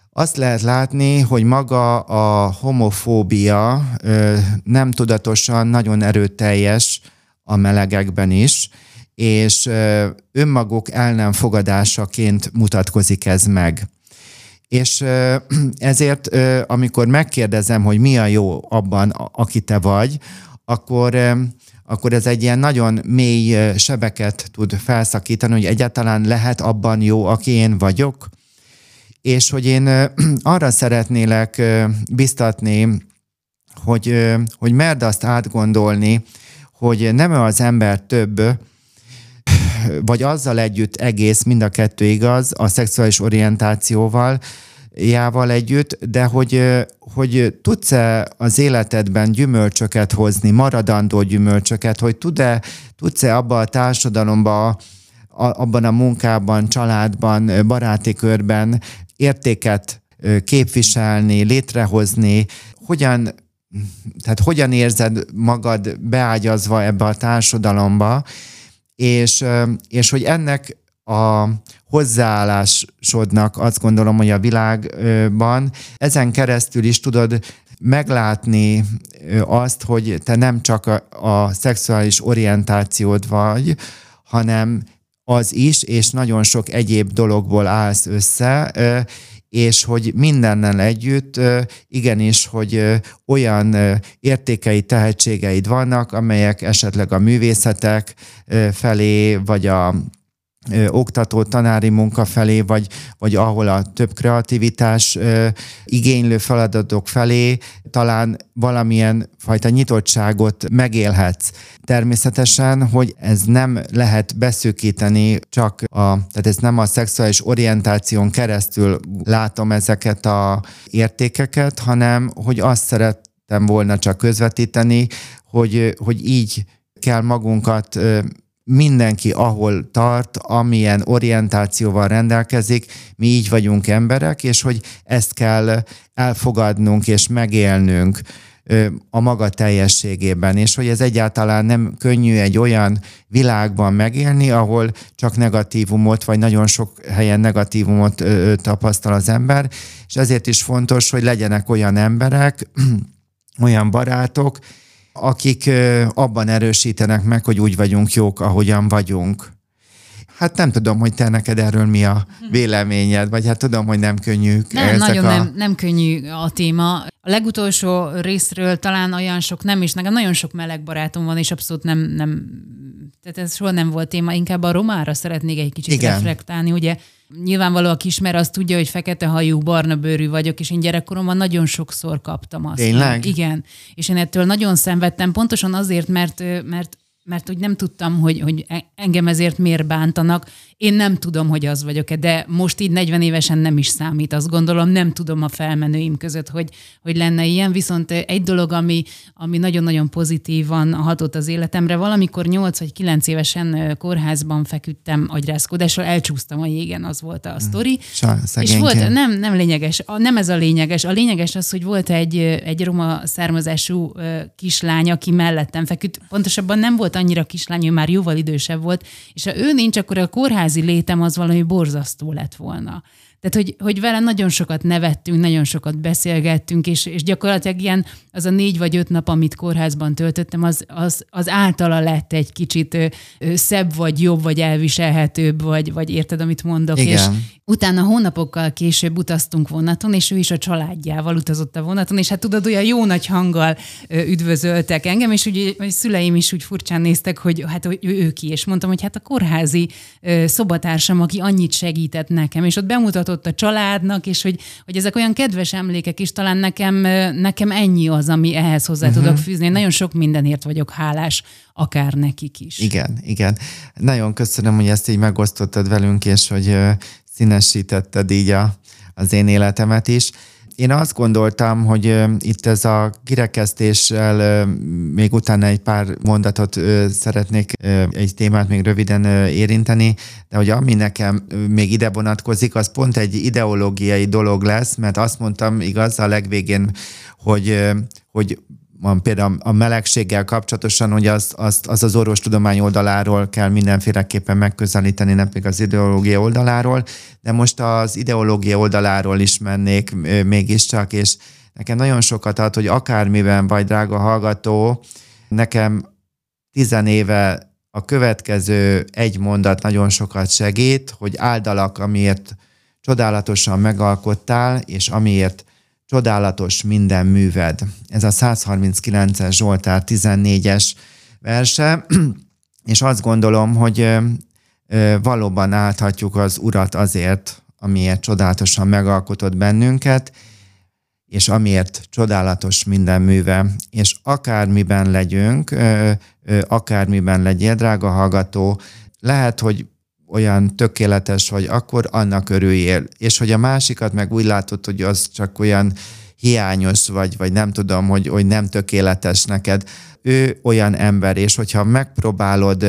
azt lehet látni, hogy maga a homofóbia nem tudatosan nagyon erőteljes a melegekben is, és önmaguk el nem fogadásaként mutatkozik ez meg. És ezért, amikor megkérdezem, hogy mi a jó abban, aki te vagy, akkor ez egy ilyen nagyon mély sebeket tud felszakítani, hogy egyáltalán lehet abban jó, aki én vagyok. És hogy én arra szeretnélek biztatni, hogy merd azt átgondolni, hogy nem az ember több, vagy azzal együtt egész, mind a kettő igaz, a szexuális orientációval együtt, de hogy tudsz-e az életedben gyümölcsöket hozni, maradandó gyümölcsöket, hogy tudsz-e abba a társadalomba, abban a munkában, családban, baráti körben értéket képviselni, létrehozni, hogyan érzed magad beágyazva ebbe a társadalomba, és hogy ennek a hozzáállásodnak azt gondolom, hogy a világban ezen keresztül is tudod meglátni azt, hogy te nem csak a szexuális orientációd vagy, hanem az is, és nagyon sok egyéb dologból állsz össze, és hogy mindennel együtt igenis, hogy olyan értékei, tehetségeid vannak, amelyek esetleg a művészetek felé, vagy a oktató tanári munka felé, vagy ahol a több kreativitás igénylő feladatok felé talán valamilyen fajta nyitottságot megélhetsz. Természetesen, hogy ez nem lehet beszűkíteni, tehát ez nem a szexuális orientáción keresztül látom ezeket az értékeket, hanem hogy azt szerettem volna csak közvetíteni, hogy így kell magunkat mindenki, ahol tart, amilyen orientációval rendelkezik, mi így vagyunk emberek, és hogy ezt kell elfogadnunk és megélnünk a maga teljességében, és hogy ez egyáltalán nem könnyű egy olyan világban megélni, ahol csak negatívumot, vagy nagyon sok helyen negatívumot tapasztal az ember, és ezért is fontos, hogy legyenek olyan emberek, olyan barátok, akik abban erősítenek meg, hogy úgy vagyunk jók, ahogyan vagyunk. Hát nem tudom, hogy te neked erről mi a véleményed, vagy hát tudom, hogy nem könnyű. Nem könnyű a téma. A legutolsó részről talán olyan sok nem is. Nekem nagyon sok meleg barátom van, és abszolút nem tehát ez soha nem volt téma. Inkább a romára szeretnék egy kicsit reflektálni, ugye? Nyilvánvaló, aki ismer, az tudja, hogy fekete hajú, barna bőrű vagyok, és én gyerekkoromban nagyon sokszor kaptam azt. Tényleg? Igen. És én ettől nagyon szenvedtem, pontosan azért, mert úgy nem tudtam, hogy engem ezért miért bántanak. Én nem tudom, hogy az vagyok-e, de most így 40 évesen nem is számít, azt gondolom, nem tudom a felmenőim között, hogy lenne ilyen. Viszont egy dolog, ami nagyon-nagyon pozitívan hatott az életemre, valamikor 8 vagy 9 évesen kórházban feküdtem agyrázkodással, elcsúsztam a jégen, az volt a sztori. És volt, nem lényeges, nem ez a lényeges. A lényeges az, hogy volt egy roma származású kislány, aki mellettem feküdt. Pontosabban nem volt annyira kislány, ő már jóval idősebb volt, és ha ő nincs, akkor a kórházi létem az valami borzasztó lett volna. Tehát, hogy vele nagyon sokat nevettünk, nagyon sokat beszélgettünk, és gyakorlatilag ilyen az a 4 vagy 5 nap, amit kórházban töltöttem, az általa lett egy kicsit szebb, vagy jobb, vagy elviselhetőbb, vagy érted, amit mondok. Igen. És utána hónapokkal később utaztunk vonaton, és ő is a családjával utazott a vonaton, és hát tudod, olyan jó nagy hanggal üdvözöltek engem, és úgy a szüleim is úgy furcsán néztek, hogy hát hogy ő ki, és mondtam, hogy hát a kórházi szobatársam, aki annyit segített nekem, és ott bemutatott a családnak, és hogy ezek olyan kedves emlékek is, talán nekem ennyi az, ami ehhez hozzá tudok fűzni. Én nagyon sok mindenért vagyok hálás, akár nekik is. Igen, igen. Nagyon köszönöm, hogy ezt így megosztottad velünk, és hogy színesítetted így az én életemet is. Én azt gondoltam, hogy itt ez a kirekesztéssel még utána egy pár mondatot szeretnék, egy témát még röviden érinteni, de hogy ami nekem még ide vonatkozik, az pont egy ideológiai dolog lesz, mert azt mondtam, igaz, a legvégén, hogy például a melegséggel kapcsolatosan, hogy az orvostudomány oldaláról kell mindenféleképpen megközelíteni, nem pedig az ideológia oldaláról, de most az ideológia oldaláról is mennék mégiscsak, és nekem nagyon sokat ad, hogy akármiben vagy, drága hallgató, nekem 10 éve a következő egy mondat nagyon sokat segít, hogy áldalak, amiért csodálatosan megalkottál, és amiért csodálatos minden műved. Ez a 139-es Zsoltár 14-es verse, és azt gondolom, hogy valóban állhatjuk az Urat azért, amiért csodálatosan megalkotott bennünket, és amiért csodálatos minden műve. És akármiben legyünk, akármiben legyél, drága hallgató, lehet, hogy olyan tökéletes vagy, akkor annak örüljél. És hogy a másikat meg úgy látod, hogy az csak olyan hiányos vagy nem tudom, hogy nem tökéletes neked. Ő olyan ember, és hogyha megpróbálod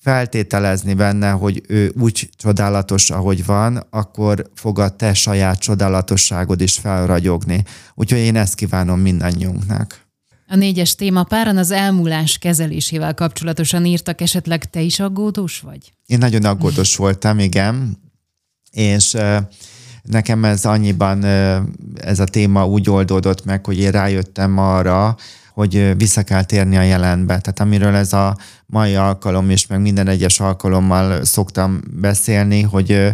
feltételezni benne, hogy ő úgy csodálatos, ahogy van, akkor fog a te saját csodálatosságod is felragyogni. Úgyhogy én ezt kívánom mindannyiunknak. A 4-es téma páran az elmúlás kezelésével kapcsolatosan írtak, esetleg te is aggódós vagy? Én nagyon aggódós voltam, igen, és nekem ez annyiban ez a téma úgy oldódott meg, hogy én rájöttem arra, hogy vissza kell térni a jelenbe. Tehát amiről ez a mai alkalom és meg minden egyes alkalommal szoktam beszélni, hogy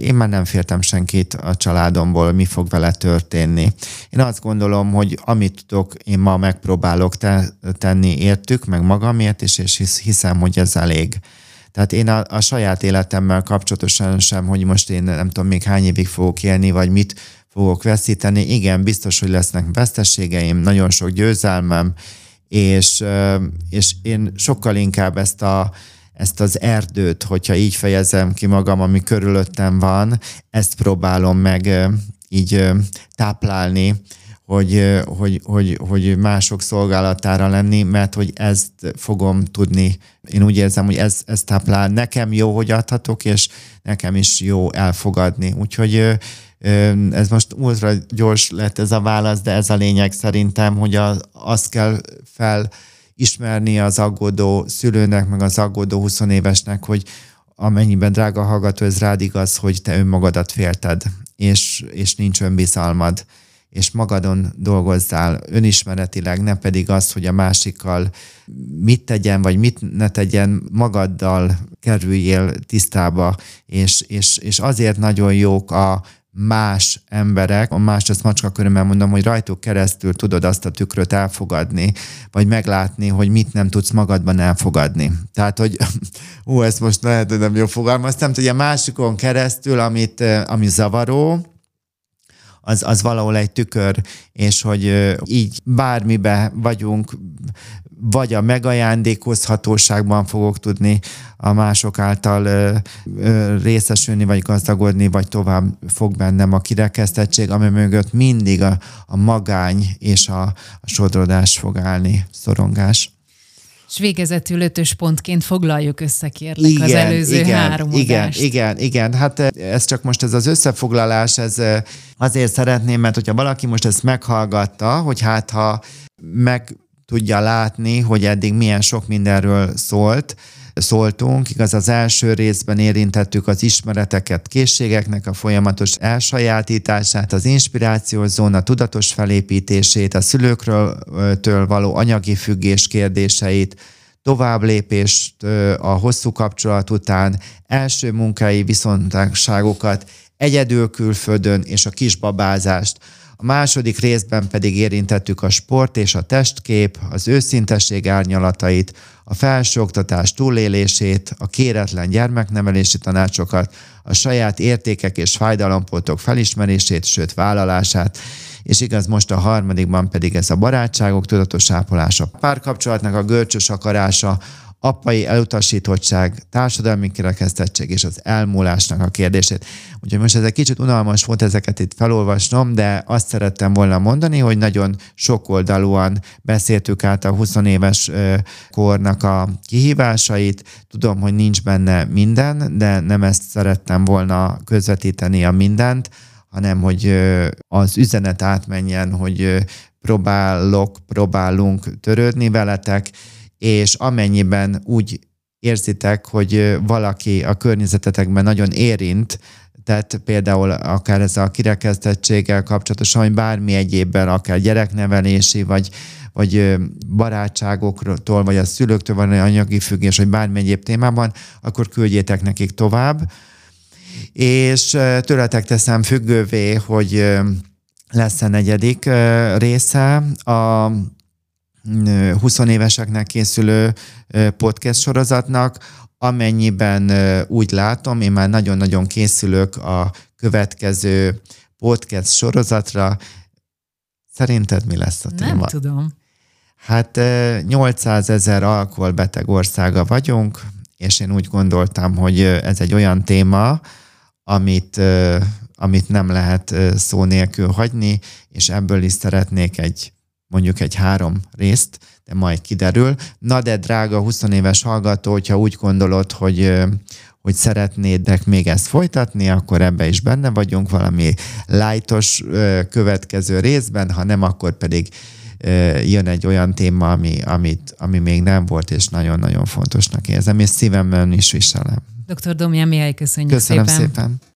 én már nem féltem senkit a családomból, mi fog vele történni. Én azt gondolom, hogy amit tudok, én ma megpróbálok tenni értük, meg magamért is, és hiszem, hogy ez elég. Tehát én a saját életemmel kapcsolatosan sem, hogy most én nem tudom még hány évig fogok élni, vagy mit fogok veszíteni. Igen, biztos, hogy lesznek veszteségeim, nagyon sok győzelmem, és én sokkal inkább ezt az erdőt, hogyha így fejezem ki magam, ami körülöttem van, ezt próbálom meg így táplálni, hogy mások szolgálatára lenni, mert hogy ezt fogom tudni. Én úgy érzem, hogy ez táplál. Nekem jó, hogy adhatok, és nekem is jó elfogadni. Úgyhogy ez most ultra gyors lett ez a válasz, de ez a lényeg szerintem, hogy azt kell ismerni az aggódó szülőnek, meg az aggódó 20 évesnek, hogy amennyiben, drága hallgató, ez rád igaz, hogy te önmagadat félted, és nincs önbizalmad, és magadon dolgozzál önismeretileg, ne pedig az, hogy a másikkal mit tegyen, vagy mit ne tegyen, magaddal kerüljél tisztába, és azért nagyon jók a más emberek, a más azt macska körülben mondom, hogy rajtuk keresztül tudod azt a tükröt elfogadni, vagy meglátni, hogy mit nem tudsz magadban elfogadni. Tehát, hogy ezt most lehet, hogy nem jól fogalmaztam, hogy a másikon keresztül, ami zavaró, az valahol egy tükör, és hogy így bármibe vagyunk, vagy a megajándékozhatóságban fogok tudni a mások által részesülni, vagy gazdagodni, vagy tovább fog bennem a kirekesztettség, ami mögött mindig a magány és a sodrodás fog állni, szorongás. És végezetül 5-ös pontként foglaljuk össze, kérlek, igen, az előző 3 adást. Igen. Hát ez csak most ez az összefoglalás, ez azért szeretném, mert hogyha valaki most ezt meghallgatta, hogy hát ha meg tudja látni, hogy eddig milyen sok mindenről szólt, szóltunk. Igaz, az első részben érintettük az ismereteket, készségeknek a folyamatos elsajátítását, az inspirációs zóna tudatos felépítését, a szülőktől való anyagi függés kérdéseit, továbblépést a hosszú kapcsolat után, első munkai viszontagságokat, egyedül külföldön és a kisbabázást. A második részben pedig érintettük a sport és a testkép, az őszintesség árnyalatait, a felsőoktatás túlélését, a kéretlen gyermeknevelési tanácsokat, a saját értékek és fájdalompontok felismerését, sőt vállalását. És igaz, most a harmadikban pedig ez a barátságok tudatos ápolása, párkapcsolatnak a görcsös akarása, apai elutasítottság, társadalmi kirekesztettség és az elmúlásnak a kérdését. Úgyhogy most ez egy kicsit unalmas volt ezeket itt felolvasnom, de azt szerettem volna mondani, hogy nagyon sokoldalúan beszéltük át a 20 éves kornak a kihívásait. Tudom, hogy nincs benne minden, de nem ezt szerettem volna közvetíteni a mindent, hanem hogy az üzenet átmenjen, hogy próbálunk törődni veletek, és amennyiben úgy érzitek, hogy valaki a környezetetekben nagyon érint, tehát például akár ez a kirekesztettséggel kapcsolatosan, vagy bármi egyébben, akár gyereknevelési, vagy barátságoktól, vagy a szülőktől van anyagi függés, vagy bármi egyéb témában, akkor küldjétek nekik tovább. És tőletek teszem függővé, hogy lesz a negyedik része a 20 éveseknek készülő podcast sorozatnak, amennyiben úgy látom, én már nagyon-nagyon készülök a következő podcast sorozatra. Szerinted mi lesz a téma? Nem tudom. Hát 800 000 alkoholbeteg országa vagyunk, és én úgy gondoltam, hogy ez egy olyan téma, amit nem lehet szó nélkül hagyni, és ebből is szeretnék mondjuk egy 3 részt, de majd kiderül. Na de drága 20 éves hallgató, hogyha úgy gondolod, hogy szeretnédek még ezt folytatni, akkor ebbe is benne vagyunk valami lightos következő részben, ha nem, akkor pedig jön egy olyan téma, ami még nem volt, és nagyon-nagyon fontosnak érzem, és szívemben is viselem. Dr. Domján Mihály, köszönjük szépen. Köszönöm szépen.